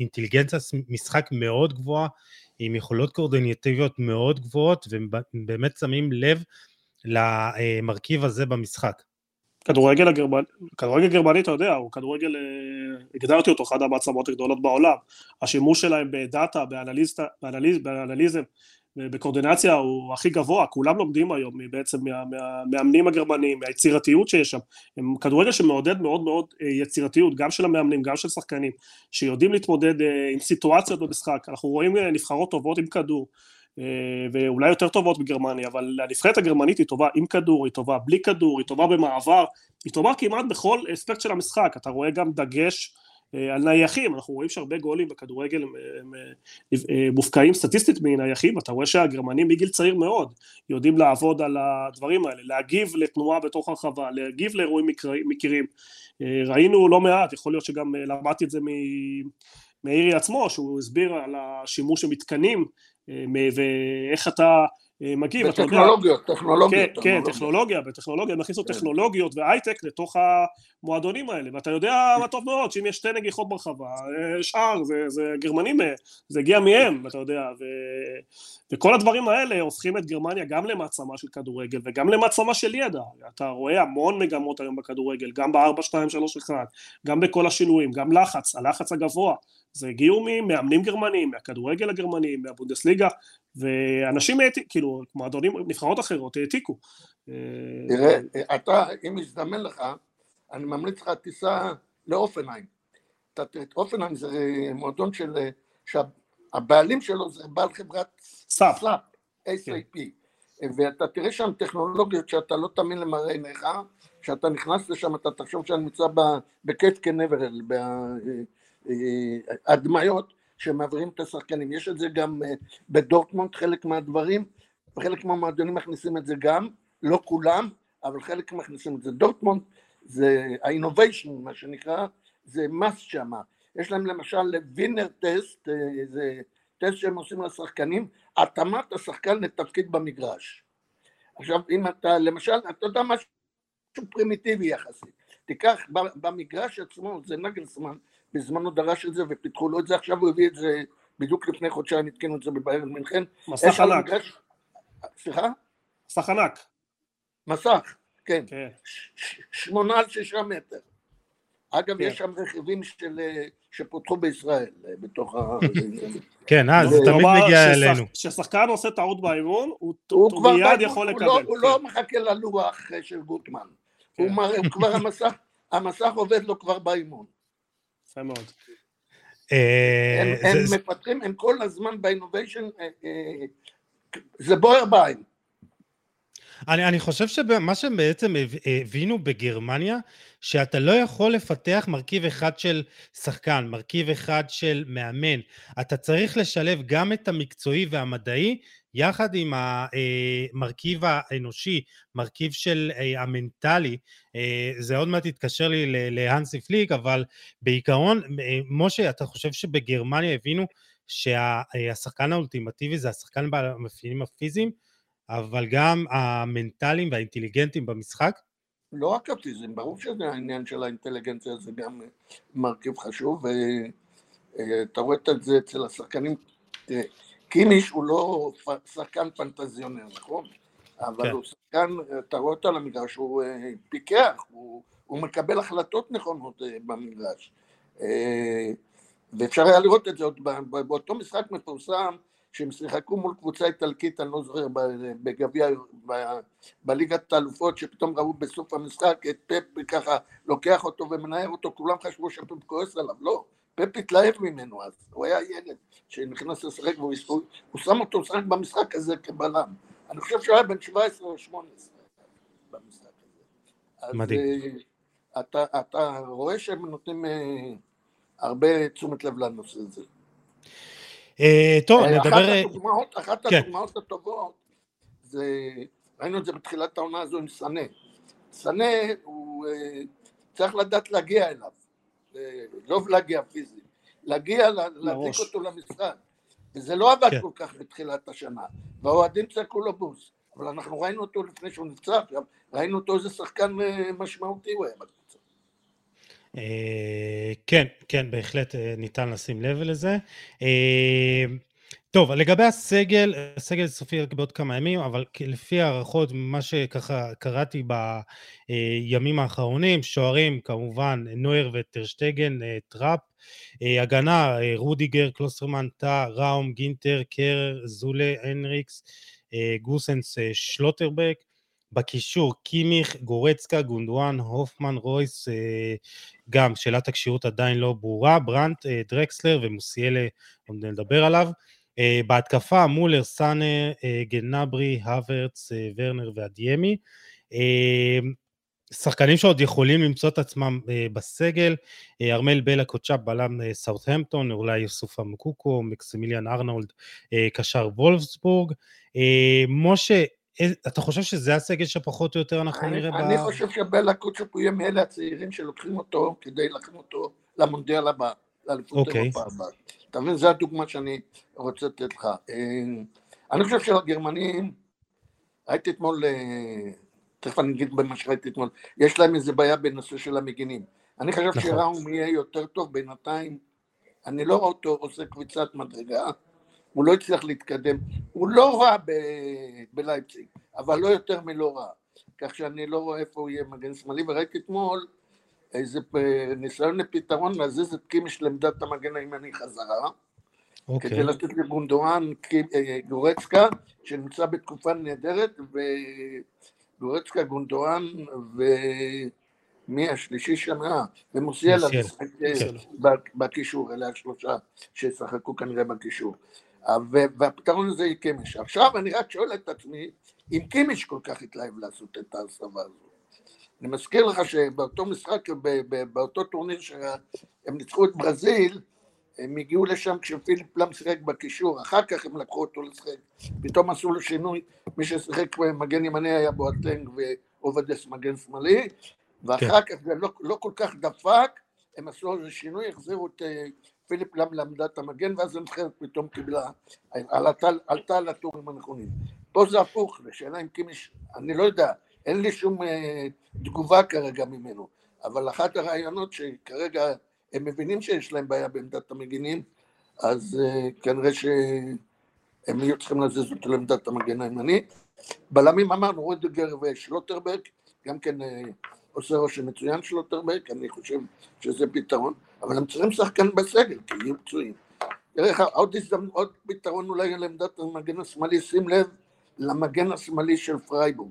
אינטליגנציה, משחק מאוד גבוהה, עם יכולות קורדינטיביות מאוד גבוהות, ובאמת שמים לב למרכיב הזה במשחק. כדורגל הגרמני, כדורגל גרמני, אתה יודע, הוא כדורגל, הגדרתי אותו, אחת המעצמות הגדולות בעולם. השימוש שלהם בדאטה, באנליז, באנליז, באנליזם, בקורדינציה הוא הכי גבוה, כולם לומדים היום בעצם מהמאמנים הגרמנים, מהיצירתיות שיש שם, הם כדורגל שמעודד מאוד מאוד יצירתיות, גם של המאמנים, גם של שחקנים, שיודעים להתמודד עם סיטואציות במשחק, אנחנו רואים נבחרות טובות עם כדור, ואולי יותר טובות בגרמניה, אבל הנבחרת הגרמנית היא טובה עם כדור, היא טובה בלי כדור, היא טובה במעבר, היא טובה כמעט בכל אספקט של המשחק, אתה רואה גם דגש, על נייחים, אנחנו רואים שהרבה גולים בכדורגל הם מופקעים סטטיסטית מנייחים, אתה רואה שהגרמנים מגיל צעיר מאוד יודעים לעבוד על הדברים האלה, להגיב לתנועה בתוך הרחבה, להגיב לאירועים מכירים, ראינו לא מעט, יכול להיות שגם למדתי את זה מאירי עצמו, שהוא הסביר על השימוש במתקנים ואיך אתה מגיעים, אתה יודע. בטכנולוגיות, טכנולוגיות. כן, טכנולוגיה, בטכנולוגיה, הם הכניסו טכנולוגיות והייטק לתוך המועדונים האלה, ואתה יודע מה טוב מאוד, שאם יש שתי נגיחות ברחבה, שאר, זה גרמנים, זה הגיע מהם, אתה יודע, וכל הדברים האלה הופכים את גרמניה גם למעצמה של כדורגל, וגם למעצמה של ידע, אתה רואה המון מגמות היום בכדורגל, גם ב-ארבע שתיים שלוש אחת, גם בכל השינויים, גם לחץ, הלחץ הגבוה, זה הגיעו ממאמנים גרמנים, מהכדורגל הגרמני, מהבונדסליגה, ואנשים, כאילו, מועדונים, נבחרות אחרות, העתיקו. תראה, אתה, אם יזדמן לך, אני ממליץ לך, תיסע לאופנהיים. אופנהיים זה מועדון של, שהבעלים שלו זה בעל חברת סאפ, אס איי פי, ואתה תראה שם טכנולוגיות שאתה לא תאמין למראה עיניך, כשאתה נכנס לשם, אתה תחשוב שאני נמצא בקייט קנברל, הדמיות שמעברים את השחקנים. יש את זה גם בדורטמונד, חלק מהדברים, חלק מהמועדונים מכניסים את זה גם, לא כולם, אבל חלק מכניסים את זה. דורטמונד זה האינוביישן, מה שנקרא, זה מס שם. יש להם למשל וינר טסט, זה טסט שהם עושים לשחקנים, התאמת השחקן לתפקיד במגרש. עכשיו אם אתה, למשל, אתה יודע משהו פרימיטיבי יחסית, תיקח במגרש עצמו, זה נגלסמן, בזמנו דרש את זה ופיתחו לו את זה, עכשיו הוא הביא את זה, בדיוק לפני חודשיים התקינו את זה בבאיירן מינכן. מסך ענק. מגרש... סליחה? מסך ענק. מסך, כן. כן. ש- שמונה על שישה מטר. אגב, כן. יש שם רכיבים של... שפותחו בישראל, בתוך ה... כן, אז זה תמיד מגיע אלינו. כששחקן עושה טעות באימון, הוא מיד יכול לקבל. הוא לא מחכה ללוח של גוטמן. הוא כבר המסך, המסך עובד לו כבר באימון. הם מפתחים, הם כל הזמן באינוביישן, זה בוער בעין. אני חושב שמה שבעצם הבינו בגרמניה, שאתה לא יכול לפתח מרכיב אחד של שחקן, מרכיב אחד של מאמן, אתה צריך לשלב גם את המקצועי והמדעי, יחד עם המרכיב האנושי, מרכיב של המנטלי, זה עוד מעט התקשר לי להנסי פליק, אבל בעיקרון, משה, אתה חושב שבגרמניה הבינו שהשחקן האולטימטיבי זה השחקן במאפיינים הפיזיים, אבל גם המנטליים והאינטליגנטיים במשחק? לא רק הפיזיים, ברור שזה העניין של האינטליגנציה, זה גם מרכיב חשוב, ואתה רואה את זה אצל השחקנים, קימיש הוא לא שחקן פנטזיונר, נכון? אבל הוא שחקן, אתה רואה אותו על המגרש, הוא פיקח, הוא מקבל החלטות נכונות במגרש. ואפשר היה לראות את זה, באותו משחק מפורסם, שהם שיחקו מול קבוצה איטלקית, אני לא זוכר, בגביע, בליגת האלופות, שפתאום ראו בסוף המשחק את פפ ככה, לוקח אותו ומנער אותו, כולם חשבו שפפ כועס עליו, לא. פפ התלהב ממנו אז, הוא היה ילד שנכנס לשחק והוא שם אותו לשחק במשחק הזה כבלם, אני חושב שהוא היה בן שבע עשרה או שמונה עשרה במשחק הזה. מדהים. אז אתה, אתה רואה שהם נותנים הרבה תשומת לב לנושא הזה. טוב, נדבר... אחת הדוגמאות הטובות, ראינו את זה בתחילת העונה הזו עם סנה. סנה הוא צריך לדעת להגיע אליו. לא להגיע פיזית, להגיע להדליק אותו למשחק, וזה לא עבד כל כך בתחילת השנה, והאוהדים צעקו לו בוז, אבל אנחנו ראינו אותו לפני שהוא נפצע, ראינו אותו איזה שחקן משמעותי הוא היה בקבוצה. כן, כן, בהחלט ניתן לשים לב לזה. טוב, לגבי הסגל, הסגל סופי רק בעוד כמה ימים, אבל לפי הערכות, מה שככה קראתי בימים האחרונים, שוערים כמובן נויר וטרשטגן, טראפ, הגנה, רודיגר, קלוסרמן, טא, ראום, גינטר, קרר, זולה, הנריקס, גוסנס, שלוטרבק, בקישור, קימיך, גורצקה, גונדואן, הופמן, רויס, גם שאלת הקשירות עדיין לא ברורה, ברנט, דרקסלר ומוסיאלה, נדבר עליו, בהתקפה מולר, סאנה, גנברי, הוורץ, ורנר והדיאמי, שחקנים שעוד יכולים למצוא את עצמם בסגל, ארמל בלה קוצ'אפ, בלם סאות'המפטון, אולי יוסופה מקוקו, מקסימיליאן ארנולד, קשר וולפסבורג, משה, אתה חושב שזה הסגל שפחות או יותר אנחנו נראה? אני חושב שבלה קוצ'אפ הוא יהיה מאלה הצעירים שלוקחים אותו כדי לקחים אותו למונדיאל הבא, לאליפות אירופה הבאה. אתה מבין, זו הדוגמה שאני רוצה לתת לך. אני חושב שלגרמנים הייתי אתמול, תכף אני אגיד במה שראיתי אתמול, יש להם איזה בעיה בנושא של המגינים. אני חושב שראום יהיה יותר טוב בינתיים, אני לא רואה אותו עושה קביצת מדרגה, הוא לא הצליח להתקדם, הוא לא רע בלייפציג, אבל לא יותר מלא רע, כך שאני לא רואה איפה הוא יהיה מגן שמאלי, וראיתי אתמול איזה ניסיון לפתרון להזיז את קימיש למדת המגן הימני חזרה, כדי לתת לבונדורן גורצקה, שנמצא בתקופה נהדרת, וגורצקה, גונדורן, ומי השלישי שנה, ומוסיאל בקישור, אלה השלושה ששחקו כנראה בקישור. והפתרון הזה היא קימיש. עכשיו אני רק שואל את עצמי, אם קימיש כל כך התלהב לעשות את ההסבה הזו. אני מזכיר לך שבאותו משחק, באותו טורניר שהם ניצחו את ברזיל, הם הגיעו לשם כשפיליפ לם שיחק בקישור, אחר כך הם לקחו אותו לשחק, פתאום עשו לו שינוי, מי ששיחק מגן ימני היה בועטנג ועובדס מגן שמאלי, ואחר כך זה לא כל כך דפק, הם עשו איזה שינוי, החזירו את פיליפ לם לעמדת המגן, ואז הנבחרת פתאום קיבלה, עלתה על הטורים הנכונים. פה זה הפוך, לשאלה אם קימיש, אני לא יודע, אין לי שום תגובה כרגע ממנו, אבל אחת הרעיונות שכרגע, הם מבינים שיש להם בעיה בעמדת המגינים, אז uh, כנראה שהם יהיו צריכים לזז אותו לעמדת המגן הימני. בלמים אמרנו, רודגר ושלוטרברג, גם כן uh, עושה רושם מצוין שלוטרברג, אני חושב שזה פתרון, אבל הם צריכים שחקן בסגל, כי יהיו פצועים. תראה, עוד, עוד פתרון אולי לעמדת המגן השמאלי, שים לב למגן השמאלי של פרייבורג.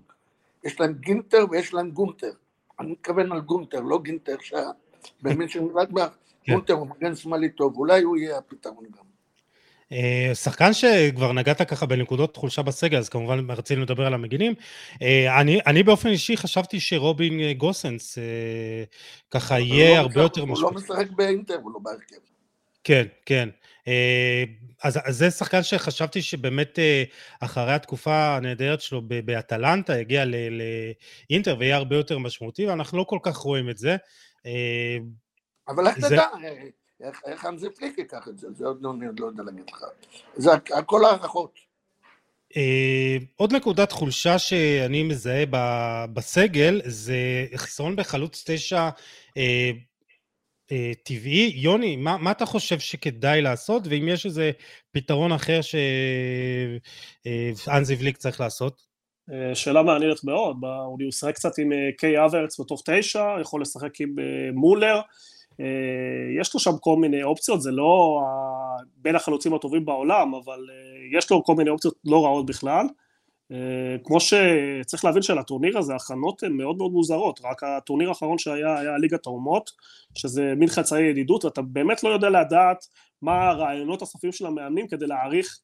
יש להם גינטר ויש להם גונטר. אני מתכוון על גונטר, לא גינטר שעה. באמת שנבד בה, גונטר הוא מגן שמאלי טוב, אולי הוא יהיה הפתרון גם. שחקן שכבר נגעת ככה בנקודות חולשה בסגל, אז כמובן רצינו לדבר על המגינים, אני באופן אישי חשבתי שרובין גוסנס ככה יהיה הרבה יותר משהו. הוא לא משחק באינטר, הוא לא בהרכב. כן, כן. אז זה שחקן שחשבתי שבאמת אחרי התקופה הנהדרת שלו באטלנטה, הגיע לאינטר ויהיה הרבה יותר משמעותי, ואנחנו לא כל כך רואים את זה. אבל איך תדע, איך חמזה פליק ייקח את זה, זה עוד לא יודע להגיד לך, זה הכל הערכות. עוד נקודת חולשה שאני מזהה בסגל, זה חיסרון בחלוץ תשע טבעי. יוני, מה אתה חושב שכדאי לעשות, ואם יש איזה פתרון אחר שאנזי פליק צריך לעשות? שאלה מעניינת מאוד, הוא ישחק קצת עם קיי אברץ בתוך תשע, יכול לשחק עם מולר, יש לו שם כל מיני אופציות, זה לא בין החלוצים הטובים בעולם, אבל יש לו כל מיני אופציות לא רעות בכלל, כמו שצריך להבין שלטורניר הזה, ההכנות הן מאוד מאוד מוזרות, רק הטורניר האחרון שהיה, היה ליגת האומות, שזה מין חצאי ידידות, ואתה באמת לא יודע לדעת מה הרעיונות הסופיים של המאמנים כדי להעריך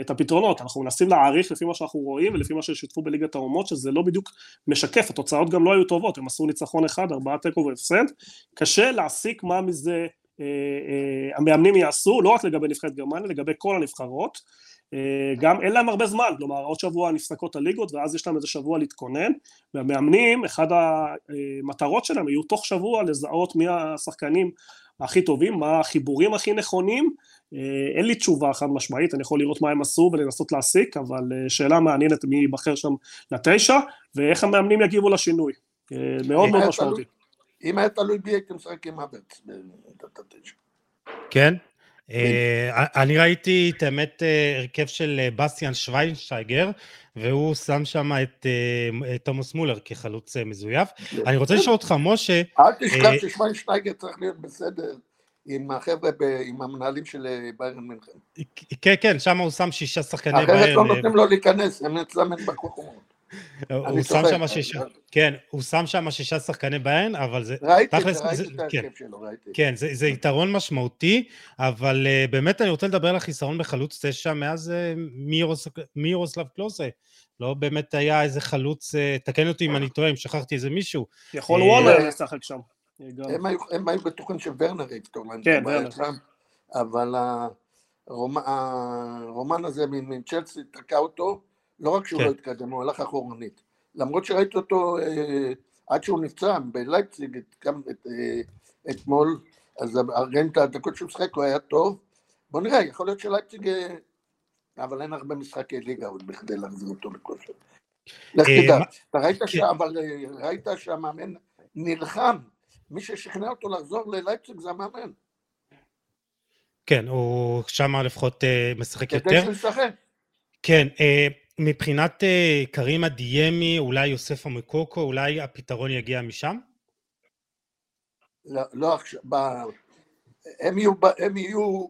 את הפתרונות. אנחנו מנסים להעריך לפי מה שאנחנו רואים ולפי מה ששיתפו בליגת האומות, שזה לא בדיוק משקף, התוצאות גם לא היו טובות, הם עשו ניצחון אחד, ארבעה תיקו והפסד, קשה להסיק מה מזה אה, אה, המאמנים יעשו, לא רק לגבי נבחרת גרמניה, לגבי כל הנבחרות, אה, גם אין להם הרבה זמן, כלומר עוד שבוע נפסקות הליגות ואז יש להם איזה שבוע להתכונן, והמאמנים, אחד המטרות שלהם יהיו תוך שבוע לזהות מי השחקנים הכי טובים, מה החיבורים הכי נכונים. אין לי תשובה חד משמעית, אני יכול לראות מה הם עשו ולנסות להסיק, אבל שאלה מעניינת מי יבחר שם לתשע, ואיך המאמנים יגיבו לשינוי, מאוד מאוד משמעותי. אם היה תלוי בי, הייתם שחק עם אברץ בנתת התשע. כן? אני ראיתי את האמת הרכב של בסטיאן שוויינשטייגר, והוא שם שם את תומאס מולר כחלוץ מזויף. אני רוצה לשאול אותך, משה... אל תשכח ששוויינשטייגר צריך להיות בסדר. עם החבר'ה, עם המנהלים של ביירן מינכן. כן, כן, שם הוא שם שישה שחקני ביירן. אחרת לא נותנים לו להיכנס, הם נצלם את בקוחמות. הוא שם שם שישה, כן, הוא שם שם שישה שחקני ביירן, אבל זה... ראיתי, ראיתי את ההרכב שלו, ראיתי. כן, זה יתרון משמעותי, אבל באמת אני רוצה לדבר על החיסרון בחלוץ תשע, מאז מירוסלב קלוזה. לא באמת היה איזה חלוץ, תקן אותי אם אני טועה, אם שכחתי איזה מישהו. יכול וואלה לשחק שם. הם היו בטוחים שוורנר יפתור להם, אבל הרומן הזה מצ'לסי תקע אותו, לא רק שהוא לא התקדם, הוא הלך אחורנית, למרות שראיתי אותו עד שהוא נפצע בלייפציג אתמול, אז גם את הדקות שהוא משחק הוא היה טוב, בוא נראה, יכול להיות שלייפציג, אבל אין הרבה משחקי ליגה עוד בכדי להחזיר אותו בכושר, לך תדע, אתה ראית שהמאמן נלחם, מי ששכנע אותו לחזור ללייפציג זה המאמן. כן, הוא שם לפחות משחק יותר. כדי שמשחק. כן, מבחינת קרים אדיאמי, אולי יוסף המקוקו, אולי הפתרון יגיע משם? לא, לא עכשיו, הם יהיו, הם יהיו,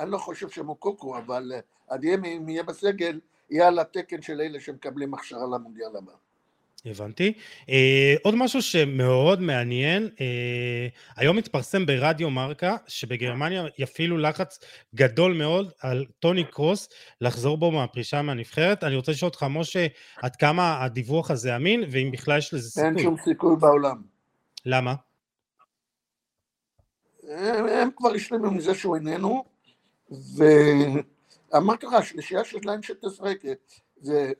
אני לא חושב שמוקוקו, אבל אדיאמי יהיה בסגל, יהיה על התקן של אלה שמקבלים הכשרה למונדיאל הבא. הבנתי. אה, עוד משהו שמאוד מעניין, אה, היום התפרסם ברדיו מרקה, שבגרמניה יפעילו לחץ גדול מאוד על טוני קרוס, לחזור בו מהפרישה מהנבחרת. אני רוצה לשאול אותך, משה, עד כמה הדיווח הזה אמין, ואם בכלל יש לזה סיכוי? אין שום סיכוי בעולם. למה? הם, הם כבר השלמו מזה שהוא איננו, ואמרת לך, השלישייה שלהם שתזרק, זה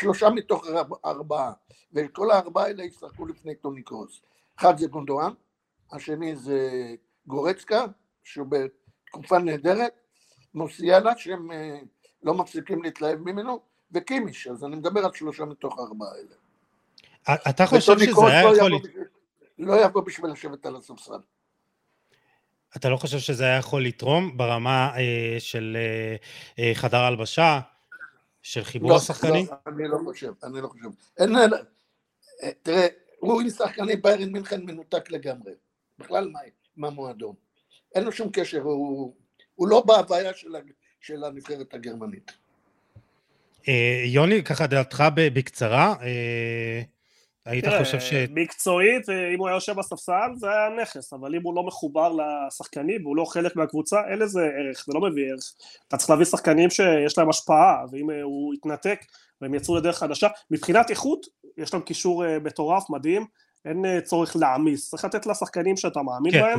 שלושה מתוך ארבעה, וכל הארבעה האלה יצטרכו לפני טוני קרוס. אחד זה גונדואן, השני זה גורצקה, שהוא בתקופה נהדרת, מוסיאלה, שהם לא מפסיקים להתלהב ממנו, וקימיש, אז אני מדבר על שלושה מתוך ארבעה האלה. אתה חושב שזה היה יכול... לא יבוא בשביל לשבת על הספסל. אתה לא חושב שזה היה יכול לתרום ברמה אה, של אה, חדר הלבשה, של חיבור לא, השחקנים? לא, אני לא חושב, אני לא חושב. אין, אין, אה, תראה, הוא עם שחקני ביירן מינכן מנותק לגמרי. בכלל מה, מה מועדון? אין לו שום קשר, הוא, הוא לא בהוויה של, של הנבחרת הגרמנית. אה, יוני, ככה דעתך בקצרה, אה... היית חושב ש... מקצועית, אם הוא היה יושב בספסל, זה היה נכס, אבל אם הוא לא מחובר לשחקנים, והוא לא חלק מהקבוצה, אין לזה ערך, זה לא מביא ערך. אתה צריך להביא שחקנים שיש להם השפעה, ואם הוא יתנתק, והם יצאו לדרך חדשה, מבחינת איכות, יש להם קישור מטורף, מדהים, אין צורך להעמיס, צריך לתת לשחקנים שאתה מאמין בהם,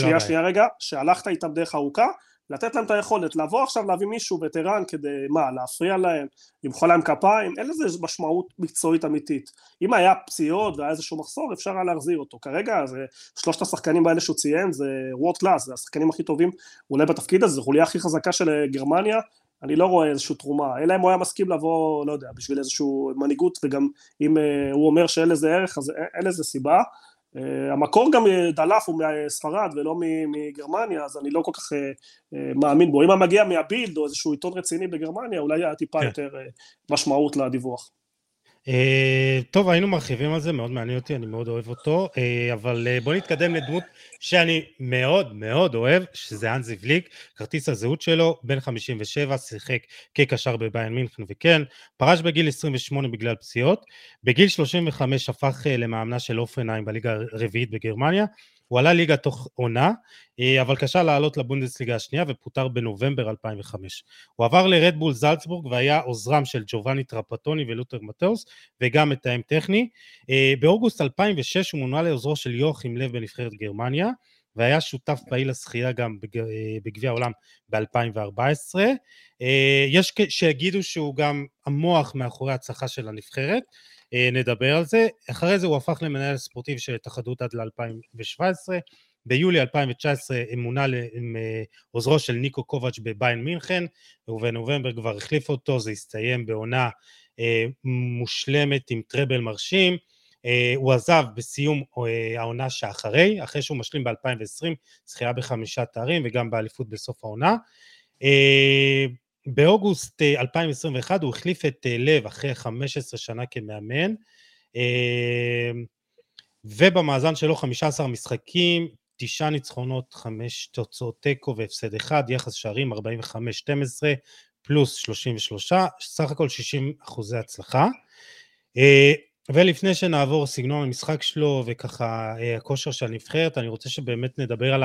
שנייה, שנייה רגע, שהלכת איתם דרך ארוכה, לתת להם את היכולת, לבוא עכשיו להביא מישהו וטרן כדי מה, להפריע להם, למחוא להם כפיים, אין לזה משמעות מקצועית אמיתית. אם היה פציעות והיה איזשהו מחסור, אפשר היה להחזיר אותו. כרגע, זה, שלושת השחקנים האלה שהוא ציין, זה וורד קלאס, זה השחקנים הכי טובים, אולי בתפקיד הזה, זו חוליה הכי חזקה של גרמניה, אני לא רואה איזושהי תרומה, אלא אם הוא היה מסכים לבוא, לא יודע, בשביל איזושהי מנהיגות, וגם אם הוא אומר שאין לזה ערך, אז אין לזה סיבה. המקור גם דלף הוא מספרד ולא מגרמניה, אז אני לא כל כך מאמין בו. אם הוא מגיע מהבילד או איזשהו עיתון רציני בגרמניה, אולי היה טיפה יותר משמעות לדיווח. טוב, היינו מרחיבים על זה, מאוד מעניין אותי, אני מאוד אוהב אותו, אבל בוא נתקדם לדמות שאני מאוד מאוד אוהב, שזה הנזי וליק, כרטיס הזהות שלו, בן חמישים ושבע, שיחק כקשר בביירן מינכן וכן, פרש בגיל עשרים ושמונה בגלל פציעות, בגיל שלושים וחמש הפך למאמנה של אופנהיים בליגה הרביעית בגרמניה, הוא עלה ליגה תוך עונה, אבל קשה לעלות לבונדסליגה השנייה ופוטר בנובמבר אלפיים וחמש. הוא עבר לרדבול זלצבורג והיה עוזרם של ג'ובאני טרפטוני ולותר מטאוס, וגם מתאם טכני. באוגוסט אלפיים ושש הוא מונה לעוזרו של יוחים לב בנבחרת גרמניה, והיה שותף פעיל לשחייה גם בגביע העולם ב-אלפיים וארבע עשרה. יש שיגידו שהוא גם המוח מאחורי ההצלחה של הנבחרת, נדבר על זה. אחרי זה הוא הפך למנהל ספורטיבי של התאחדות עד ל-אלפיים שבע עשרה, ביולי אלפיים תשע עשרה מונה עם עוזרו של ניקו קובץ' בביירן מינכן, ובנובמבר כבר החליף אותו, זה הסתיים בעונה מושלמת עם טראבל מרשים, הוא עזב בסיום העונה שאחרי, אחרי שהוא משלים ב-אלפיים ועשרים, זכייה בחמישה תארים וגם באליפות בסוף העונה. באוגוסט אלפיים עשרים ואחת הוא החליף את לב אחרי חמש עשרה שנה כמאמן, ובמאזן שלו חמישה עשר משחקים, תשעה ניצחונות, חמש תוצאות תיקו והפסד אחד, יחס שערים ארבעים וחמש שתים עשרה פלוס שלושים ושלוש, סך הכל שישים אחוז הצלחה. ולפני שנעבור סגנון המשחק שלו וככה הכושר של הנבחרת, אני רוצה שבאמת נדבר על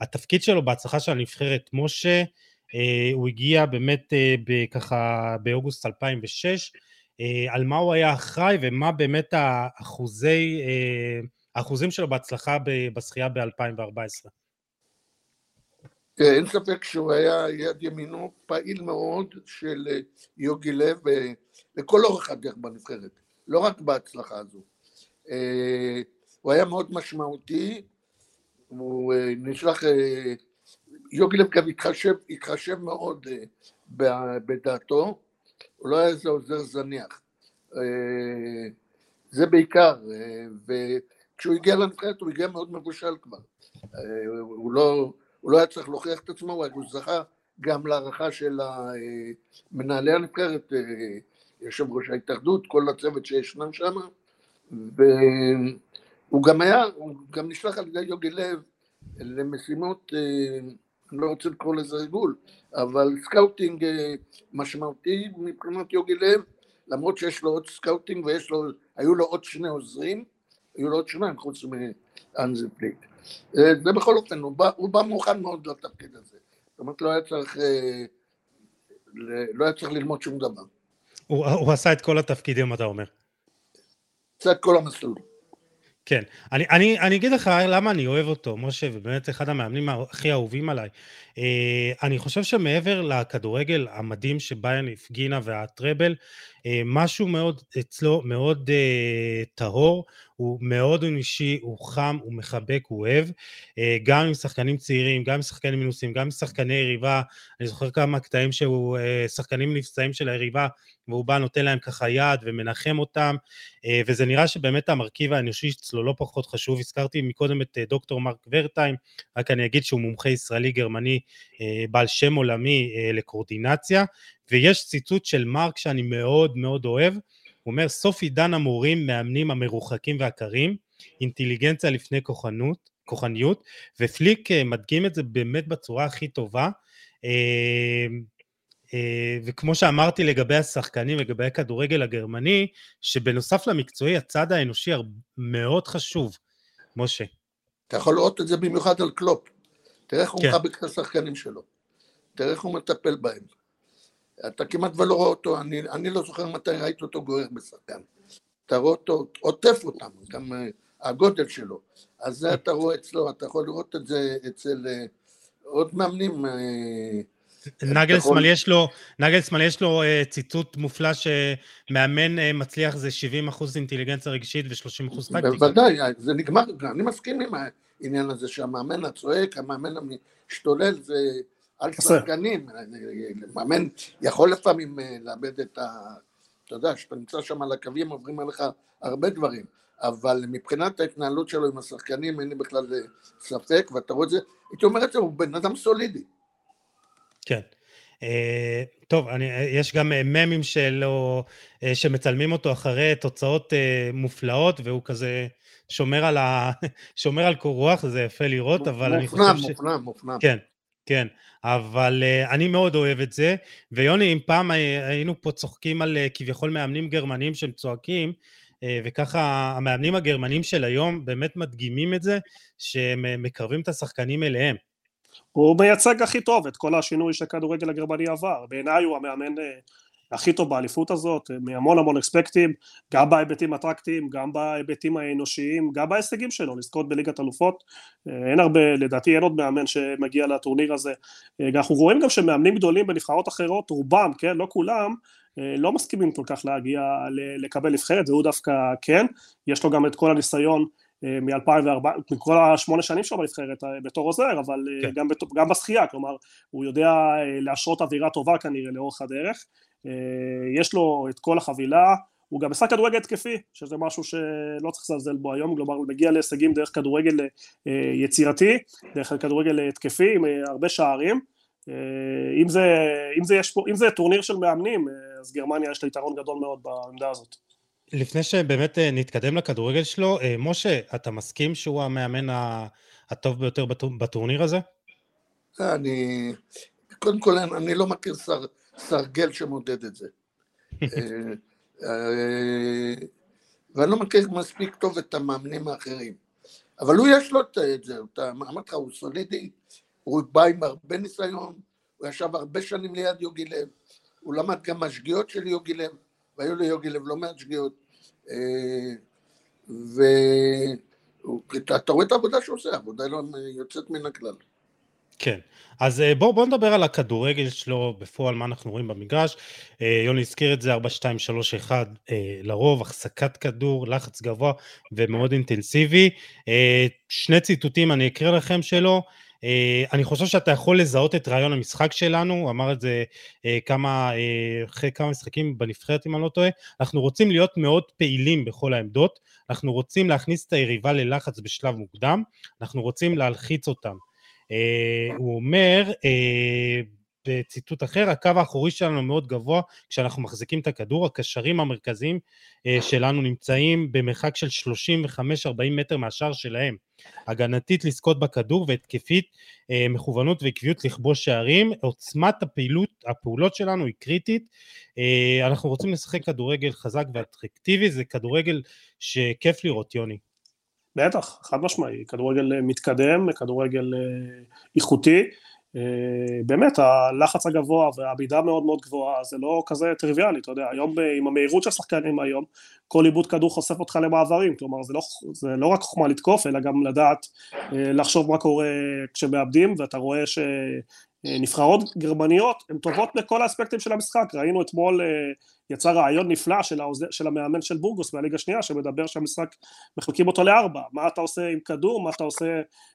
התפקיד שלו בהצלחה של הנבחרת. משה, הוא הגיע באמת ככה באוגוסט אלפיים ושש, על מה הוא היה אחראי ומה באמת האחוזי, האחוזים שלו בהצלחה בשחייה ב-אלפיים וארבע עשרה. אין ספק שהוא היה יד ימינו פעיל מאוד של יוגי לב לכל אורך הדרך בנבחרת, לא רק בהצלחה הזו. הוא היה מאוד משמעותי, הוא נשלח... יוגי לב גם התחשב, התחשב מאוד בדעתו, הוא לא היה איזה עוזר זניח. זה בעיקר, וכשהוא הגיע לנבחרת הוא הגיע מאוד מבושל כבר, הוא לא, הוא לא היה צריך להוכיח את עצמו, הוא זכה גם להערכה של מנהלי הנבחרת, יושב ראש ההתאחדות, כל הצוות שישנם שם, והוא גם היה, הוא גם נשלח על ידי יוגי לב למשימות, אני לא רוצה לקרוא לזה ריגול, אבל סקאוטינג משמעותי מבחינת יוגי לב, למרות שיש לו עוד סקאוטינג ויש לו, היו לו עוד שני עוזרים, היו לו עוד שניים חוץ מאנזי פליק. זה בכל אופן, הוא בא, הוא בא מוכן מאוד לתפקיד הזה. זאת אומרת, לא היה צריך, לא היה צריך ללמוד שום דבר. הוא, הוא עשה את כל התפקידים, אתה אומר. עשה את כל המסלול. כן, אני, אני, אני אגיד לך למה אני אוהב אותו, משה, ובאמת אחד המאמנים הכי אהובים עליי. אה, אני חושב שמעבר לכדורגל המדהים שביירן הפגינה והטרבל, אה, משהו מאוד אצלו, מאוד אה, טהור, הוא מאוד אנושי, הוא חם, הוא מחבק, הוא אוהב, אה, גם עם שחקנים צעירים, גם עם שחקנים מנוסים, גם עם שחקני יריבה, אני זוכר כמה קטעים שהוא, אה, שחקנים נפצעים של היריבה, והוא בא, נותן להם ככה יד ומנחם אותם, וזה נראה שבאמת המרכיב האנושי אצלו לא פחות חשוב. הזכרתי מקודם את דוקטור מרק ורטיים, רק אני אגיד שהוא מומחה ישראלי-גרמני, בעל שם עולמי לקורדינציה, ויש ציטוט של מרק שאני מאוד מאוד אוהב, הוא אומר, סוף עידן המורים, מאמנים המרוחקים והקרים, אינטליגנציה לפני כוחנות, כוחניות, ופליק מדגים את זה באמת בצורה הכי טובה, וכמו שאמרתי לגבי השחקנים, לגבי הכדורגל הגרמני, שבנוסף למקצועי, הצד האנושי מאוד חשוב, משה. אתה יכול לראות את זה במיוחד על קלופ. תראה איך הוא מחבק את השחקנים שלו. תראה איך הוא מטפל בהם. אתה כמעט ולא רואה אותו, אני, אני לא זוכר מתי ראית אותו גורר בשחקן. אתה רואה אותו, עוטף אותם, גם הגודל שלו. אז זה אתה רואה אצלו, אתה יכול לראות את זה אצל עוד מאמנים, נגלסמן יש לו, נגלסמן יש לו ציטוט מופלא שמאמן מצליח זה שבעים אחוז אינטליגנציה רגשית ו-שלושים אחוז טקטיקה. בוודאי, זה נגמר, אני מסכים עם העניין הזה שהמאמן הצועק, המאמן המשתולל זה על שחקנים, מאמן יכול לפעמים לאבד את ה... אתה יודע, שאתה נמצא שם על הקווים עוברים עליך הרבה דברים, אבל מבחינת ההתנהלות שלו עם השחקנים אין לי בכלל ספק, ואתה רואה את זה, הייתי אומר את זה, הוא בן אדם סולידי. כן, טוב, יש גם ממים שלו, שמצלמים אותו אחרי תוצאות מופלאות, והוא כזה שומר על, ה... שומר על קור רוח, זה יפה לראות, אבל מופנם, אני חושב ש... מופנם, מופנם. כן, כן, אבל אני מאוד אוהב את זה, ויוני, אם פעם היינו פה צוחקים על כביכול מאמנים גרמנים שהם צועקים, וככה המאמנים הגרמנים של היום באמת מדגימים את זה, שהם מקרבים את השחקנים אליהם. הוא מייצג הכי טוב את כל השינוי שכדורגל הגרמני עבר, בעיניי הוא המאמן הכי טוב באליפות הזאת, מהמון המון אספקטים, גם בהיבטים הטקטיים, גם בהיבטים האנושיים, גם בהישגים שלו, לזכות בליגת אלופות, אין הרבה, לדעתי אין עוד מאמן שמגיע לטורניר הזה, אנחנו רואים גם שמאמנים גדולים בנבחרות אחרות, רובם, כן, לא כולם, לא מסכימים כל כך להגיע לקבל נבחרת, זה הוא דווקא כן, יש לו גם את כל הניסיון, מ-אלפיים וארבע, מכל השמונה שנים שהוא בנבחרת בתור עוזר, אבל כן. גם, בת, גם בשחייה, כלומר, הוא יודע להשרות אווירה טובה כנראה לאורך הדרך, יש לו את כל החבילה, הוא גם עשה כדורגל התקפי, שזה משהו שלא צריך לזלזל בו היום, כלומר, הוא מגיע להישגים דרך כדורגל יצירתי, דרך כדורגל התקפי עם הרבה שערים, אם זה, אם זה, יש פה, אם זה טורניר של מאמנים, אז גרמניה יש לה יתרון גדול מאוד בעמדה הזאת. לפני שבאמת נתקדם לכדורגל שלו, משה, אתה מסכים שהוא המאמן הטוב ביותר בטורניר הזה? אני, קודם כל, אני לא מכיר סרגל שמודד את זה. ואני לא מכיר מספיק טוב את המאמנים האחרים. אבל הוא יש לו את זה, אמרת לך, הוא סולידי, הוא בא עם הרבה ניסיון, הוא ישב הרבה שנים ליד יוגי לב, הוא למד גם משגיאות של יוגי לב, והיו ליוגי לב לא מעט שגיאות, ואתה רואה את העבודה שהוא עושה, העבודה לא יוצאת מן הכלל. כן, אז בואו בוא נדבר על הכדורגל שלו בפועל, מה אנחנו רואים במגרש, יוני הזכיר את זה ארבע שתיים שלוש אחת לרוב, החזקת כדור, לחץ גבוה ומאוד אינטנסיבי, שני ציטוטים אני אקריא לכם שלו, אני חושב שאתה יכול לזהות את רעיון המשחק שלנו, הוא אמר את זה כמה, אחרי כמה משחקים בנבחרת, אם אני לא טועה, אנחנו רוצים להיות מאוד פעילים בכל העמדות, אנחנו רוצים להכניס את היריבה ללחץ בשלב מוקדם, אנחנו רוצים להלחיץ אותם. הוא אומר, בציטוט אחר, הקו האחורי שלנו מאוד גבוה, כשאנחנו מחזיקים את הכדור, הקשרים המרכזיים שלנו נמצאים במרחק של שלושים וחמש עד ארבעים מטר מהשאר שלהם, הגנתית לזכות בכדור והתקפית, מכוונות ועקביות לכבוש שערים, עוצמת הפעילות, הפעולות שלנו היא קריטית, אנחנו רוצים לשחק כדורגל חזק ואטרקטיבי, זה כדורגל שכיף לראות, יוני. בטח, חד משמעי, כדורגל מתקדם, כדורגל איכותי, באמת, הלחץ הגבוה והעמידה מאוד מאוד גבוהה, זה לא כזה טריוויאלי, אתה יודע, היום עם המהירות של השחקנים היום, כל עיבוד כדור חושף אותך למעברים, כלומר זה לא, זה לא רק חוכמה לתקוף, אלא גם לדעת, לחשוב מה קורה כשמאבדים, ואתה רואה שנבחרות גרמניות, הן טובות בכל האספקטים של המשחק, ראינו אתמול יצא רעיון נפלא של, האוז... של המאמן של בורגוס מהליגה השנייה, שמדבר שהמשחק מחלקים אותו לארבע, מה אתה עושה עם כדור, מה אתה עושה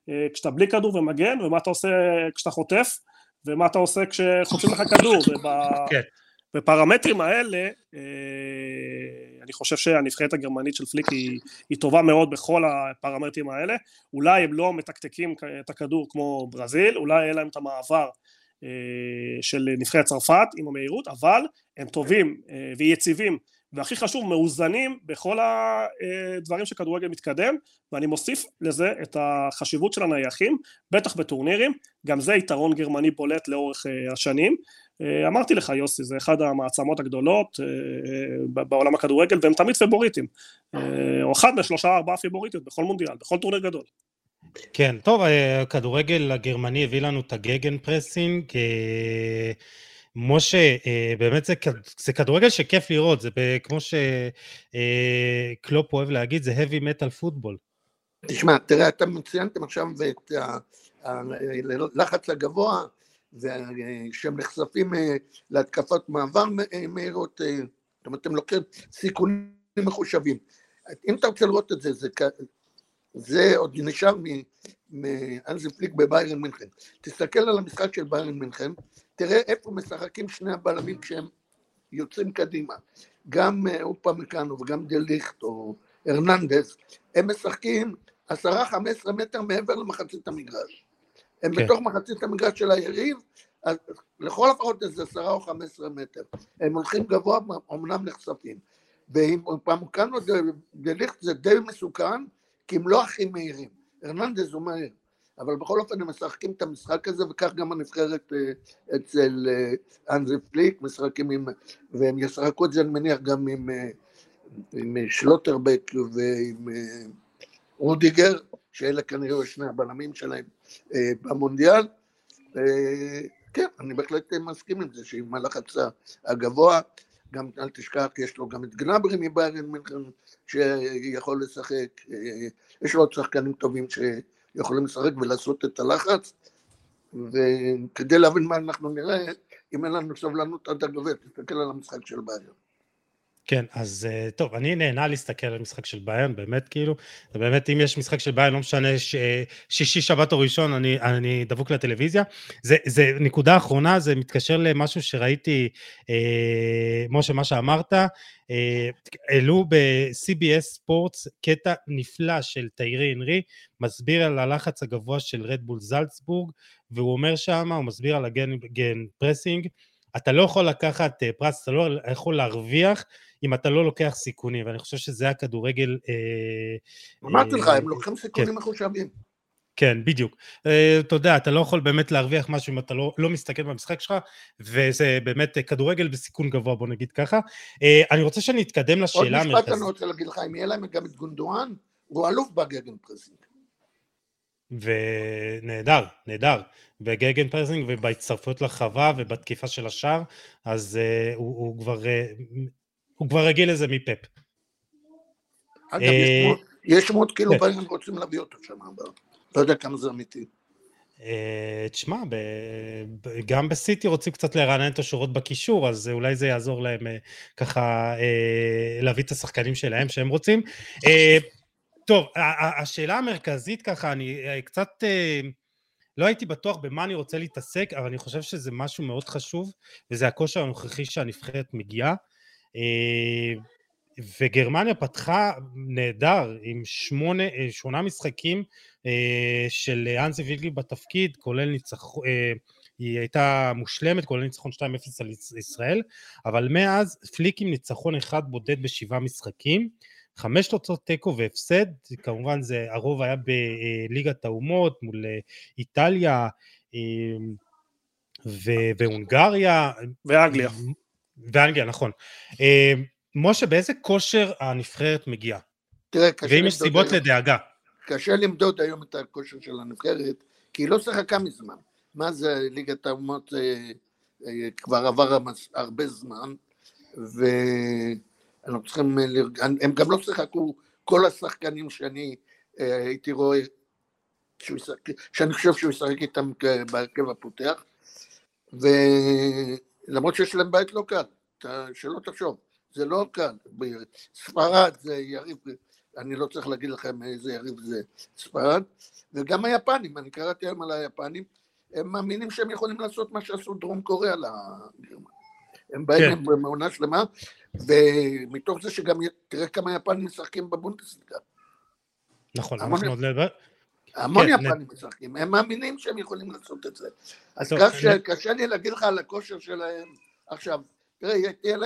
אה, כשאתה בלי כדור ומגן, ומה אתה עושה כשאתה חוטף, ומה אתה עושה כשחוטפים לך כדור, ובפרמטרים okay. האלה, אה, אני חושב שהנבחרת הגרמנית של פליק היא, היא טובה מאוד בכל הפרמטרים האלה, אולי הם לא מתקתקים את הכדור כמו ברזיל, אולי אין להם את המעבר, של נבחרת צרפת עם המהירות, אבל הם טובים ויציבים, והכי חשוב, מאוזנים בכל הדברים שכדורגל מתקדם, ואני מוסיף לזה את החשיבות של הנייחים, בטח בטורנירים, גם זה יתרון גרמני בולט לאורך השנים, אמרתי לך יוסי, זה אחד המעצמות הגדולות בעולם הכדורגל, והם תמיד פיבוריטים, או אחד משלושה ארבעה פיבוריטיות בכל מונדיאל, בכל טורניר גדול. כן, טוב, הכדורגל הגרמני הביא לנו את הגגן פרסינג, משה, באמת זה, זה כדורגל שכיף לראות, זה כמו שקלופ אוהב להגיד, זה heavy metal football. תשמע, תראה, אתם ציינתם עכשיו את הלחץ הגבוה, שהם נחשפים להתקפות מעבר מהירות, זאת אומרת, אתם לוקחים סיכונים מחושבים. אם אתה רוצה לראות את זה, זה זה עוד נשאר מאנזי פליק בביירן מינכן. תסתכל על המשחק של ביירן מינכן, תראה איפה משחקים שני הבלמים כשהם יוצאים קדימה. גם אופמקאנו וגם דליכט או הרננדס, הם משחקים עשרה חמש עשרה מטר מעבר למחצית המגרש. הם okay. בתוך מחצית המגרש של היריב, אז לכל הפחות איזה עשרה או חמש עשרה מטר. הם הולכים גבוה, אמנם נחשפים. ועם אופמקאנו דליכט זה די מסוכן, כי הם לא הכי מהירים, הרננדז הוא מהיר, אבל בכל אופן הם משחקים את המשחק הזה, וכך גם הנבחרת אצל אנזי פליק, משחקים עם, והם ישחקו את זה, אני מניח גם עם, עם שלוטרבק ועם רודיגר, שאלה כנראה שני הבלמים שלהם במונדיאל, כן, אני בהחלט מסכים עם זה, שעם הלחץ הגבוה, גם אל תשכח, יש לו גם את גנברי מביירן מינכן, שיכול לשחק, יש לו שחקנים טובים שיכולים לשחק ולעשות את הלחץ, וכדי להבין מה אנחנו נראה, אם אין לנו סבלנות עד הגובה, תסתכל על המשחק של ביירן. כן, אז טוב, אני נהנה להסתכל על המשחק של ביירן, באמת כאילו, באמת אם יש משחק של ביירן, לא משנה שישי, שבת או ראשון, אני, אני דבוק לטלוויזיה, זה, זה נקודה אחרונה, זה מתקשר למשהו שראיתי, אה, משה, מה שאמרת, אה, אלו ב-סי בי אס Sports, קטע נפלא של תאירי אנרי, מסביר על הלחץ הגבוה של רדבול זלצבורג, והוא אומר שם, הוא מסביר על הגן, גן פרסינג, אתה לא יכול לקחת פרס, אתה לא יכול להרוויח, אם אתה לא לוקח סיכונים, ואני חושב שזה הכדורגל... אמרתי לך, הם לוקחים סיכונים מחושבים. כן, בדיוק. אתה יודע, אתה לא יכול באמת להרוויח משהו, אם אתה לא מסתכל במשחק שלך, וזה באמת כדורגל וסיכון גבוה, בוא נגיד ככה. אני רוצה שנתקדם לשאלה... עוד משפט אני רוצה להגיד לך, אם יהיה להם גם את גונדואן, הוא אלוף בגגן פרסינג. ונהדר, נהדר. בגגן פרסינג ובהצטרפויות לחווה ובתקיפה של השאר, אז הוא כבר... הוא כבר רגיל לזה מפאפ. אגב, יש שמות כאילו באים הם רוצים להביא אותו שם, אבל לא יודע כמה זה אמיתי. תשמע, גם בסיטי רוצים קצת להרענן את השורות בקישור, אז אולי זה יעזור להם ככה להביא את השחקנים שלהם שהם רוצים. טוב, השאלה המרכזית ככה, אני קצת... לא הייתי בטוח במה אני רוצה להתעסק, אבל אני חושב שזה משהו מאוד חשוב, וזה הכושר הנוכחי שהנבחרת מגיעה, וגרמניה פתחה נהדר עם שמונה, שמונה משחקים של האנסי וילגי בתפקיד, כולל ניצחו, היא הייתה מושלמת, כולל ניצחון שתיים אפס על ישראל, אבל מאז פליק עם ניצחון אחד בודד בשבעה משחקים, חמש תוצאות תיקו והפסד, כמובן זה הרוב היה בליגת האומות מול איטליה והונגריה ואנגליה ואנגליה נכון. משה, באיזה כושר הנבחרת מגיעה? ואם יש סיבות לדאגה? קשה למדוד היום את הכושר של הנבחרת, כי היא לא שחקה מזמן. מה זה ליגת האומות כבר עבר הרבה זמן, ו... אנחנו צריכים, הם גם לא שיחקו כל השחקנים שאני הייתי רואה, שאני חושב שהוא ישחק איתם בהרכב הפותח, ולמרות שיש להם בית לא קל, שלא תחשוב, זה לא קל, ספרד זה יריב, אני לא צריך להגיד לכם איזה יריב זה ספרד, וגם היפנים, אני קראתי היום על היפנים, הם מאמינים שהם יכולים לעשות מה שעשו דרום קוריאה לגרמניה. הם באים במעונה שלמה, ומתוך זה שגם תראה כמה יפנים משחקים בבונדסליגה. נכון, אנחנו עוד לבד. המון יפנים משחקים, הם מאמינים שהם יכולים לעשות את זה. אז כך שקשה לי להגיד לך על הכושר שלהם. עכשיו, תראה, יהיה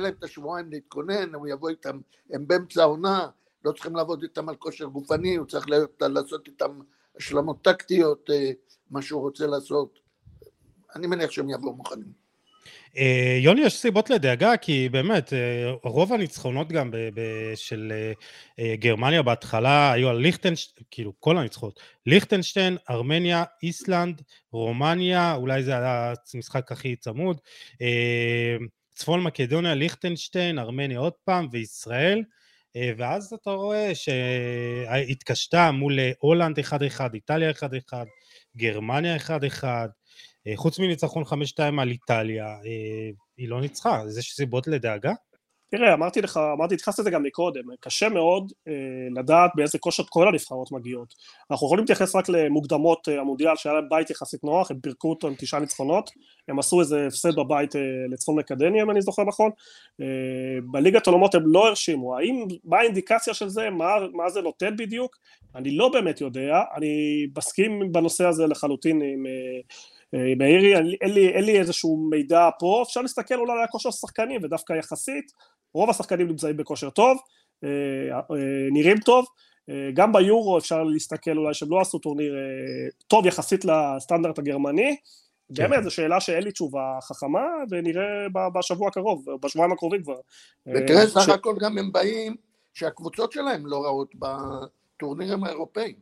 להם את השבועיים להתכונן, הוא יבוא איתם, הם באמצע העונה, לא צריכים לעבוד איתם על כושר גופני, הוא צריך לעשות איתם השלמות טקטיות, מה שהוא רוצה לעשות. אני מניח שהם יבואו מוכנים. יוני, יש סיבות לדאגה, כי באמת רוב הניצחונות גם של גרמניה בהתחלה היו על ליכטנשטיין, כאילו כל הניצחונות, ליכטנשטיין, ארמניה, איסלנד, רומניה, אולי זה המשחק הכי צמוד, צפון מקדוניה, ליכטנשטיין, ארמניה עוד פעם וישראל, ואז אתה רואה שהתקשתה מול הולנד אחד אחד, איטליה אחד אחד, גרמניה אחד אחד, חוץ מניצחון חמש שתיים על איטליה, היא לא ניצחה, אז יש סיבות לדאגה? תראה, אמרתי לך, אמרתי, התייחסת את זה גם מקודם, קשה מאוד לדעת באיזה כושר כל הנבחרות מגיעות. אנחנו יכולים להתייחס רק למוקדמות המונדיאל, שהיה להם בית יחסית נוח, הם פירקו אותו עם תשעה ניצחונות, הם עשו איזה הפסד בבית לצפון מקדוניה, אם אני זוכר נכון, בליגת האומות הם לא הרשימו, האם, מה האינדיקציה של זה, מה, מה זה נותן בדיוק? אני לא באמת יודע, אני מסכים בנושא הזה לחלוטין עם בעירי, אין לי, אין לי איזשהו מידע פה, אפשר להסתכל אולי על הכושר השחקנים, ודווקא יחסית, רוב השחקנים נמצאים בכושר טוב, נראים טוב, גם ביורו אפשר להסתכל אולי שהם לא עשו טורניר טוב יחסית לסטנדרט הגרמני, באמת, זו שאלה שאין לי תשובה חכמה, ונראה בשבוע הקרוב, בשבועיים הקרובים כבר. ותראה, סך הכל גם הם באים, שהקבוצות שלהם לא ראות בטורנירים האירופאים.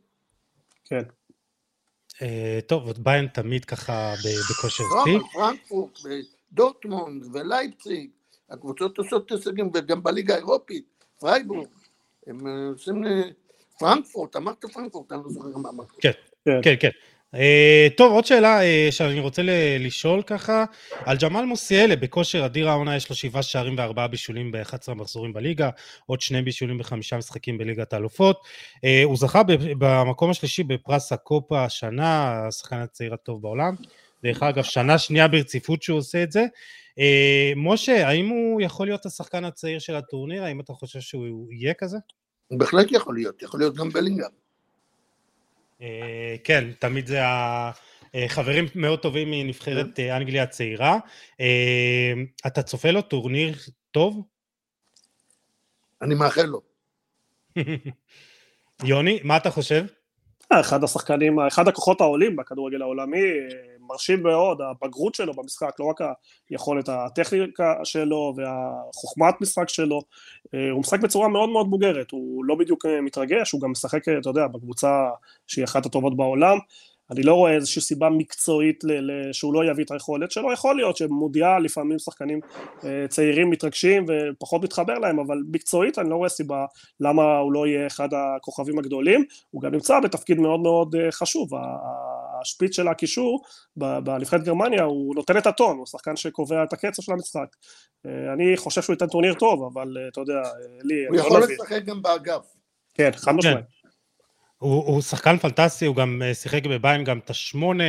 כן. טוב, ביין תמיד ככה בכושר סי. פרנקפורט, דורטמונד ולייפציג, הקבוצות עושות הישגים, וגם בליגה האירופית, פרייבורג, הם עושים פרנקפורט, אמרת פרנקפורט, אני לא זוכר מה אמרת. כן, כן, כן. טוב, עוד שאלה שאני רוצה לשאול ככה, על ג'מאל מוסיאלה, בכושר אדיר העונה יש לו שבעה שערים וארבעה בישולים ב-אחד עשר מחזורים בליגה, עוד שני בישולים בחמישה משחקים בליגת האלופות, הוא זכה במקום השלישי בפרס הקופה השנה, השחקן הצעיר הטוב בעולם, דרך אגב שנה שנייה ברציפות שהוא עושה את זה, משה, האם הוא יכול להיות השחקן הצעיר של הטורניר, האם אתה חושב שהוא יהיה כזה? הוא בהחלט יכול להיות, יכול להיות גם בלינגה. כן, תמיד זה החברים מאוד טובים מנבחרת אנגליה הצעירה. אתה צופה לו טורניר טוב? אני מאחל לו. יוני, מה אתה חושב? אחד השחקנים, אחד הכוחות העולים בכדורגל העולמי, מרשים מאוד, הבגרות שלו במשחק, לא רק היכולת הטכניקה שלו והחוכמת משחק שלו, הוא משחק בצורה מאוד מאוד בוגרת, הוא לא בדיוק מתרגש, הוא גם משחק, אתה יודע, בקבוצה שהיא אחת הטובות בעולם, אני לא רואה איזושהי סיבה מקצועית שהוא לא יביא את היכולת שלו, יכול להיות שמודיעה לפעמים שחקנים צעירים מתרגשים ופחות מתחבר להם, אבל מקצועית אני לא רואה סיבה למה הוא לא יהיה אחד הכוכבים הגדולים, הוא גם נמצא בתפקיד מאוד מאוד חשוב, השפיץ של הקישור בנבחרת גרמניה הוא נותן את הטון, הוא שחקן שקובע את הקצב של המשחק, אני חושב שהוא ייתן טורניר טוב, אבל אתה יודע, לי... הוא יכול לשחק גם באגף. כן, חד משמעית. הוא, הוא שחקן פנטסטי, הוא גם שיחק בביים גם את השמונה,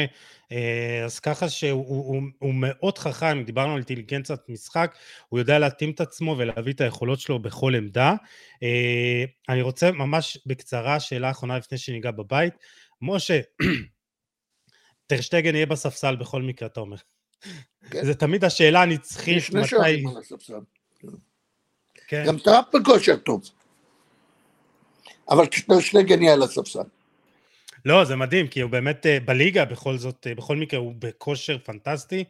אז ככה שהוא הוא, הוא מאוד חכם, דיברנו על אינטליגנציית משחק, הוא יודע להתאים את עצמו ולהביא את היכולות שלו בכל עמדה. אני רוצה ממש בקצרה, שאלה האחרונה לפני שניגע בבית, משה, טרשטגן יהיה בספסל בכל מקרה, אתה אומר. זה תמיד השאלה הנצחית, מתי... גם טראפ בקושר טוב. אבל טרשטגן יהיה על הספסל. לא, זה מדהים, כי הוא באמת בליגה, בכל זאת, בכל מקרה, הוא בכושר פנטסטי.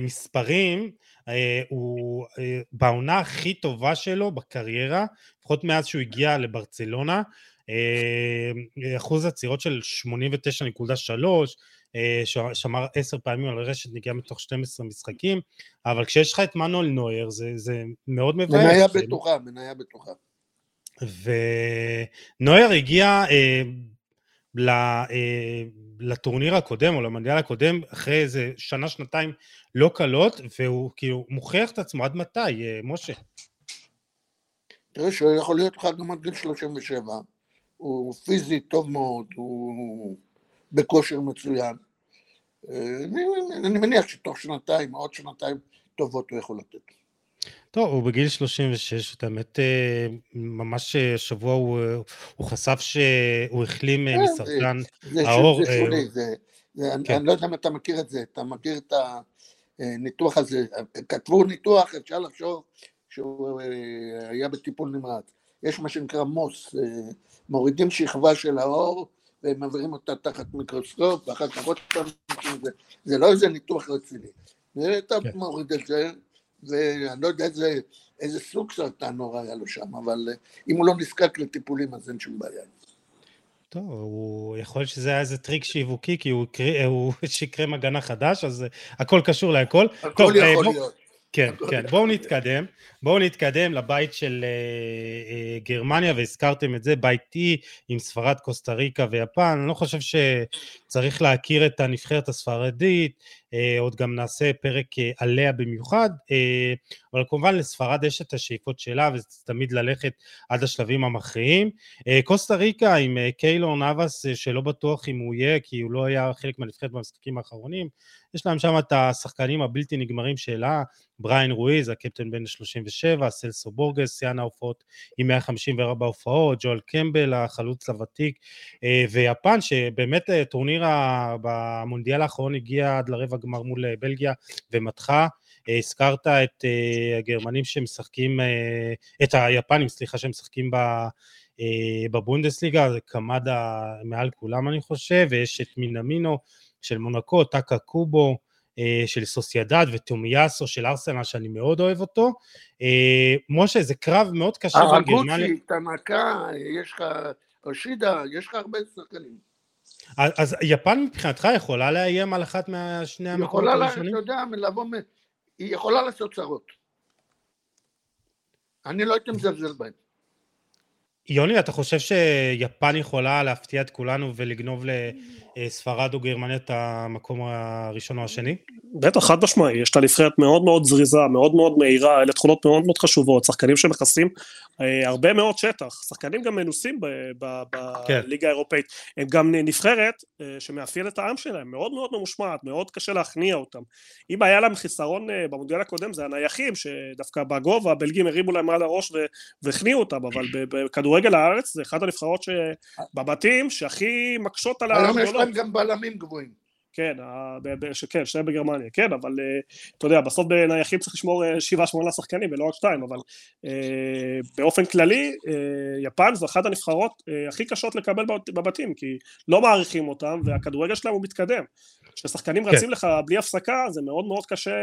מספרים, הוא בעונה הכי טובה שלו בקריירה, לפחות מאז שהוא הגיע לברצלונה, אחוז הצירות של שמונים ותשע נקודה שלוש, שמר עשר פעמים על רשת נגיעה מתוך שנים עשר משחקים, אבל כשיש לך את מנואל נויר, זה, זה מאוד מבאס. מניה בטוחה, מניה בטוחה. ונויר הגיע לטורניר הקודם, או למונדיאל הקודם, אחרי איזה שנה, שנתיים לא קלות, והוא כאילו מוכיח את עצמו, עד מתי, משה? תראה, שהוא יכול להיות לך גם עד גיל שלושים ושבע, הוא פיזי טוב מאוד, הוא בכושר מצוין. אני, אני מניח שתוך שנתיים, עוד שנתיים טובות הוא יכול לתת. טוב, הוא בגיל שלושים ושש, את האמת, ממש שבוע הוא, הוא חשף שהוא החלים yeah, מסרטן העור. זה שולי, זה, זה, זה, כן. אני לא יודע אם אתה מכיר את זה, אתה מכיר את הניתוח הזה, כתבו ניתוח, אפשר לחשוב שהוא היה בטיפול נמרץ. יש מה שנקרא מוס, מורידים שכבה של האור, והם מעבירים אותה תחת מיקרוסקופ, ואחר כך עוד פעם, זה, זה לא איזה ניתוח רציני. אתה yeah. מוריד את זה, ואני לא יודע איזה, איזה סוג סרטן נורא היה לו שם, אבל אם הוא לא נזקק לטיפולים, אז אין שום בעיה. טוב, הוא יכול שזה היה איזה טריק שיווקי, כי הוא, קרי, הוא שיקרה מגנה חדש, אז הכל קשור להכל. הכל טוב, יכול בוא... להיות. כן, כן, בואו נתקדם, בואו נתקדם לבית של גרמניה, והזכרתם את זה, בית E עם ספרד, קוסטה ריקה ויפן, אני לא חושב שצריך להכיר את הנבחרת הספרדית, עוד גם נעשה פרק עליה במיוחד, אבל כמובן לספרד יש את השאיפות שלה, וזה תמיד ללכת עד השלבים המכריעים, קוסטה ריקה עם קיילור נאבס, שלא בטוח אם הוא יהיה, כי הוא לא היה חלק מהנבחרת במשחקים האחרונים, יש להם שם את השחקנים הבלתי נגמרים שלה, בריין רואיז, הקפטן בן שלושים ושבע, סלסו בורגס, סיאן ההופעות עם מאה חמישים וארבע הופעות, ג'ואל קמבל, החלוץ הוותיק, ויפן, שבאמת טורניר במונדיאל האחרון הגיע עד לרבע גמר מול בלגיה ומתחה, הזכרת את הגרמנים שמשחקים, את היפנים, סליחה, שמשחקים ב... בבונדסליגה, זה קמדה מעל כולם אני חושב, ויש את מינמינו של מונקו, טאקה קובו של סוסיידד וטומיאסו של ארסנל שאני מאוד אוהב אותו. משה, זה קרב מאוד קשה. הרגוצי, תנקה, יש לך אושידה, יש לך הרבה שחקנים. אז יפן מבחינתך יכולה לאיים על אחת מהשני המקומות הראשונים? היא יכולה לעשות צרות. אני לא הייתי מזלזל בהם. יוני, אתה חושב שיפן יכולה להפתיע את כולנו ולגנוב לספרד או גרמניה את המקום הראשון או השני? בטח, חד משמעי, יש לה נבחרת מאוד מאוד זריזה, מאוד מאוד מהירה, אלה תכונות מאוד מאוד חשובות, שחקנים שמכסים הרבה מאוד שטח, שחקנים גם מנוסים בליגה האירופאית, הם גם נבחרת שמאפיין את העם שלהם, מאוד מאוד ממושמעת, מאוד קשה להכניע אותם. אם היה להם חיסרון במונדיאל הקודם, זה הנייחים שדווקא בגובה, הבלגים הרימו להם על הראש והכניעו אותם, אבל בכדורגל הארץ זה אחת הנבחרות בבתים שהכי מקשות על העם. יש להם גם בלמים גבוהים. כן, שכן, שני בגרמניה, כן, אבל אתה יודע, בסוף בנייחים צריך לשמור שבעה שמונה שחקנים, ולא רק שתיים, אבל באופן כללי, יפן זו אחת הנבחרות הכי קשות לקבל בבתים, כי לא מעריכים אותם, והכדורגל שלהם הוא מתקדם. כששחקנים רצים לך בלי הפסקה, זה מאוד מאוד קשה.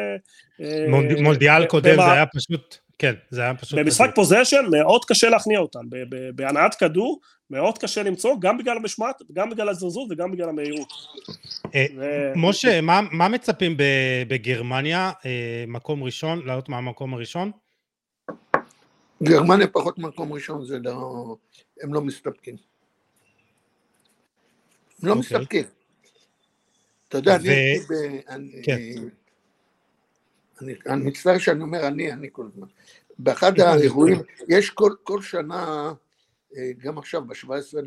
מונדיאל קודם, זה היה פשוט... כן, זה היה פשוט... במשחק פוזיישן מאוד קשה להכניע אותם, בהנעת כדור מאוד קשה למצוא, גם בגלל המשמעת, גם בגלל הזרזות וגם בגלל המהירות. משה, מה מצפים בגרמניה, מקום ראשון, לעלות מהמקום הראשון? גרמניה פחות מקום ראשון, זה לא... הם לא מסתפקים. הם לא מסתפקים. אתה יודע, אני... אני, אני מצטער שאני אומר, אני, אני כל הזמן. באחד האירועים, יש כל, כל שנה, גם עכשיו, ב-שבעה עשר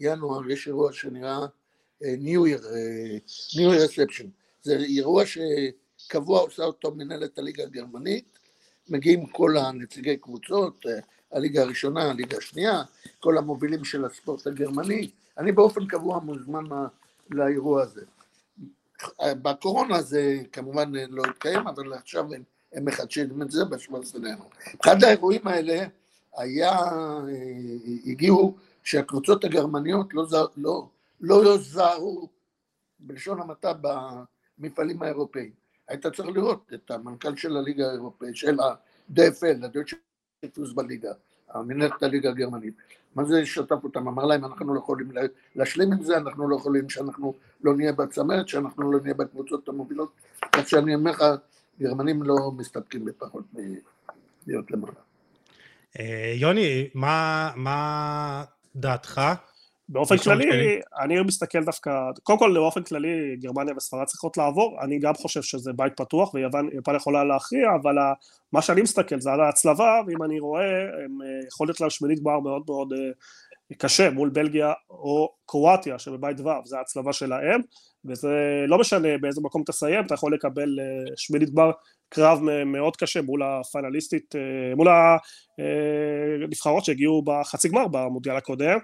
ינואר יש אירוע שנראה ניו ייר, ניו ייר רספשן. זה אירוע שקבוע עושה אותו מנהלת הליגה הגרמנית, מגיעים כל הנציגי קבוצות, הליגה הראשונה, הליגה השנייה, כל המובילים של הספורט הגרמני. אני באופן קבוע מוזמן לאירוע הזה. בקורונה זה כמובן לא התקיים, אבל עכשיו הם מחדשים את זה ב-שבעה עשר ינואר. אחד האירועים האלה היה, הגיעו שהקבוצות הגרמניות לא, לא, לא יוזרו בלשון המעטה במפעלים האירופאים. היית צריך לראות את המנכ"ל של הליגה האירופאית, של ה-די אף אל, הדויטשה פוסבלליגה, מנהלת הליגה הגרמנית. מה זה שתף אותם? אמר להם, אנחנו לא יכולים להשלים עם זה, אנחנו לא יכולים שאנחנו לא נהיה בצמרת, שאנחנו לא נהיה בקבוצות המובילות, כך שאני אומר לך, גרמנים לא מסתפקים בפחות להיות למעלה. יוני, מה דעתך? באופן כללי, אני מסתכל דווקא, קודם כל באופן כללי, גרמניה וספרד צריכות לעבור, אני גם חושב שזה בית פתוח, ויפן יכולה להכריע, אבל מה שאני מסתכל זה על ההצלבה, ואם אני רואה, יכולת להם שמינית גמר מאוד מאוד קשה, מול בלגיה או קרואטיה, שבבית ו' זה ההצלבה שלהם, וזה לא משנה באיזה מקום תסיים, אתה יכול לקבל שמינית גמר קרב מאוד קשה מול הפיינליסטית, מול הנבחרות שהגיעו בחצי גמר במונדיאל הקודם,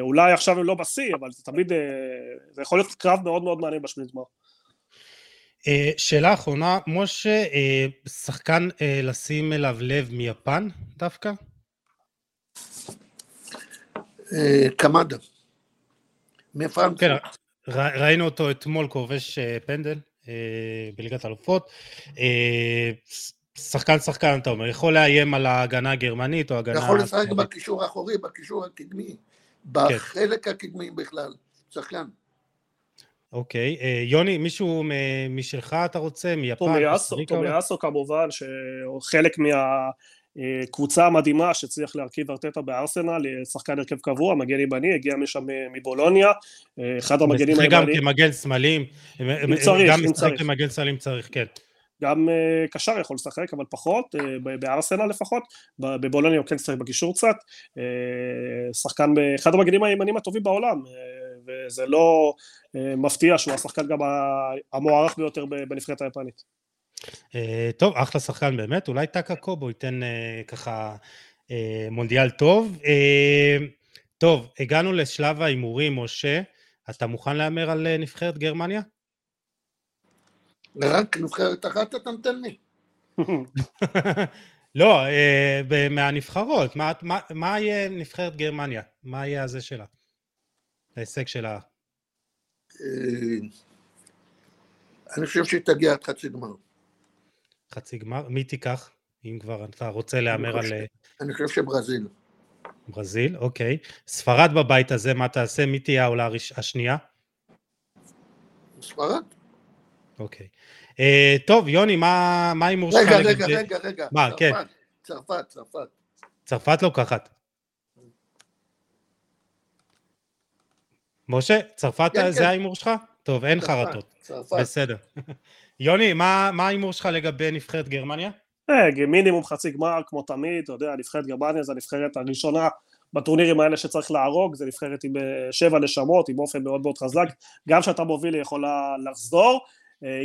אולי עכשיו הם לא בסי, אבל זה תמיד, זה יכול להיות קרב מאוד מאוד מעניין בשמינית גמר. שאלה אחרונה, משה, שחקן לשים אליו לב מיפן דווקא? קמדה. מיפן. כן, ראינו אותו אתמול כובש פנדל בליגת האלופות, שחקן שחקן אתה אומר, יכול לאיים על ההגנה הגרמנית או הגנה... יכול לשחק בקישור האחורי, בקישור הקדמי, בחלק הקדמי בכלל, שחקן. אוקיי, יוני, מישהו משלך אתה רוצה, מיפן? תומיאסו כמובן, שחלק מה... קבוצה מדהימה שצריך להרכיב ארטטה בארסנל, שחקן הרכב קבוע, מגן ימני, הגיע משם מבולוניה, אחד המגנים הימניים. גם כמגן שמאלים, גם משחק כמגן שמאלים צריך, כן. גם קשר יכול לשחק, אבל פחות, בארסנל לפחות, בבולוניה הוא כן צריך בגישור קצת, שחקן, אחד המגנים הימניים הטובים בעולם, וזה לא מפתיע שהוא השחקן גם המוערך ביותר בנבחרת היפנית. טוב, אחלה שחקן באמת, אולי טאקה קובו ייתן ככה מונדיאל טוב. טוב, הגענו לשלב האימורים, משה, אתה מוכן להמר על נבחרת גרמניה? רק נבחרת אחת אתה נתן לי. לא, מהנבחרות, מה יהיה נבחרת גרמניה? מה יהיה הזה שלה? ההישג שלה? אני חושב שהיא תגיע עד חצי גמר. חצי גמר, מי תיקח, אם כבר אתה רוצה להאמר על... אני חושב שברזיל. ברזיל, אוקיי. ספרד בבית הזה, מה תעשה? מי תהיה העולה השנייה? ספרד. אוקיי. טוב, יוני, מה הימור שלך? רגע, רגע, רגע, רגע. מה, כן. צרפת, צרפת. צרפת לוקחת. משה, צרפת זה ההימור שלך? טוב, אין חרטות. צרפת. בסדר. יוני, מה האימור שלך לגבי נבחרת גרמניה? מינימום חצי גמר, כמו תמיד, אתה יודע, נבחרת גרמניה זה הנבחרת הראשונה בטורנירים האלה שצריך להרוג, זה נבחרת עם שבע נשמות, עם אופן מאוד מאוד חזק, גם כשאתה מוביל היא יכולה לחזור,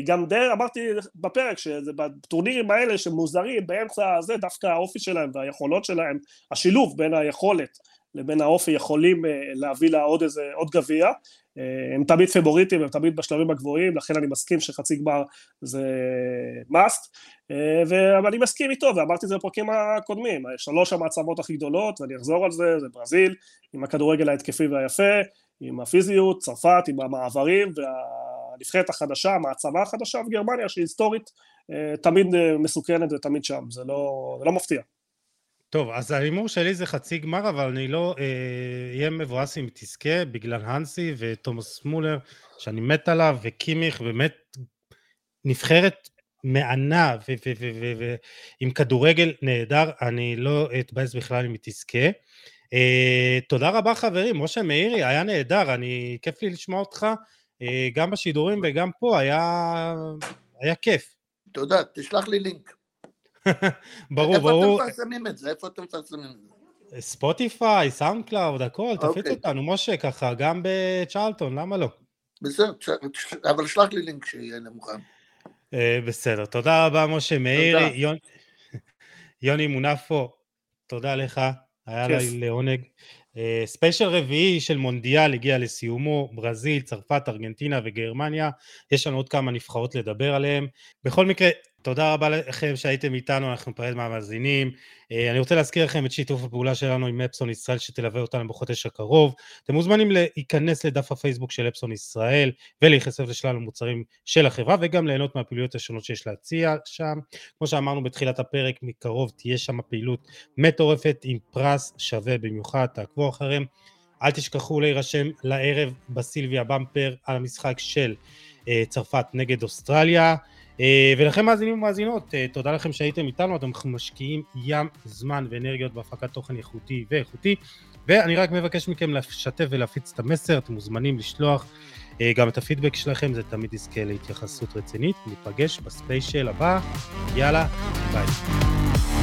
גם די, אמרתי בפרק, שבטורנירים האלה שמוזרים באמצע הזה, דווקא האופי שלהם והיכולות שלהם, השילוב בין היכולת לבין האופי יכולים להביא לה עוד איזה, עוד גביע, הם תמיד פבוריטים, הם תמיד בשלבים הגבוהים, לכן אני מסכים שחצי גמר זה must, ואני מסכים איתו, ואמרתי את זה בפרקים הקודמים, שלוש המעצמות הכי גדולות, ואני אחזור על זה, זה ברזיל, עם הכדורגל ההתקפי והיפה, עם הפיזיות, צרפת, עם המעברים, והנבחרת החדשה, המעצמה החדשה, וגרמניה שהיא היסטורית, תמיד מסוכנת ותמיד שם, זה לא, זה לא מפתיע. טוב, אז האימור שלי זה חצי גמר, אבל אני לא אהיה מבואס אם תזכה, בגלל הנסי ותומאס מולר, שאני מת עליו, וקימיך, באמת נבחרת מענה, ועם כדורגל נהדר, אני לא אתבאס בכלל אם תזכה. תודה רבה חברים, משה מאירי, היה נהדר, אני כיף לי לשמוע אותך, גם בשידורים וגם פה, היה כיף. תודה, תשלח לי לינק. ברור, ברור. איפה אתם מפרסמים את זה? איפה אתם מפרסמים את זה? ספוטיפיי, סאונד קלאוד, הכל, תפיץ אותנו, משה, ככה, גם בצ'ארלטון, למה לא? בסדר, אבל שלח לי לינק שיהיה למוכן. בסדר, תודה רבה, משה מאירי, יוני מונפו, תודה לך, היה לי לעונג. ספיישל רביעי של מונדיאל הגיע לסיומו, ברזיל, צרפת, ארגנטינה וגרמניה, יש לנו עוד כמה נבחרות לדבר עליהם, בכל מקרה, תודה רבה לכם שהייתם איתנו, אנחנו נפרד מהמאזינים, אני רוצה להזכיר לכם את שיתוף הפעולה שלנו עם אפסון ישראל שתלווה אותנו בחודש הקרוב, אתם מוזמנים להיכנס לדף הפייסבוק של אפסון ישראל ולהיחשף לשלל המוצרים של החברה וגם ליהנות מהפעילויות השונות שיש להציע שם, כמו שאמרנו בתחילת הפרק מקרוב תהיה שם פעילות מטורפת עם פרס שווה במיוחד, תעקבו אחריהם, אל תשכחו להירשם לערב בסילביה במפר על המשחק של צרפת נגד אוסטרליה, ולכם מאזינים ומאזינות, תודה לכם שהייתם איתנו, אתם משקיעים ים, זמן ואנרגיות בהפקת תוכן איכותי ואיכותי, ואני רק מבקש מכם לשתף ולהפיץ את המסר, אתם מוזמנים לשלוח גם את הפידבק שלכם, זה תמיד יזכה להתייחסות רצינית, ניפגש בספיישל הבא, יאללה, ביי.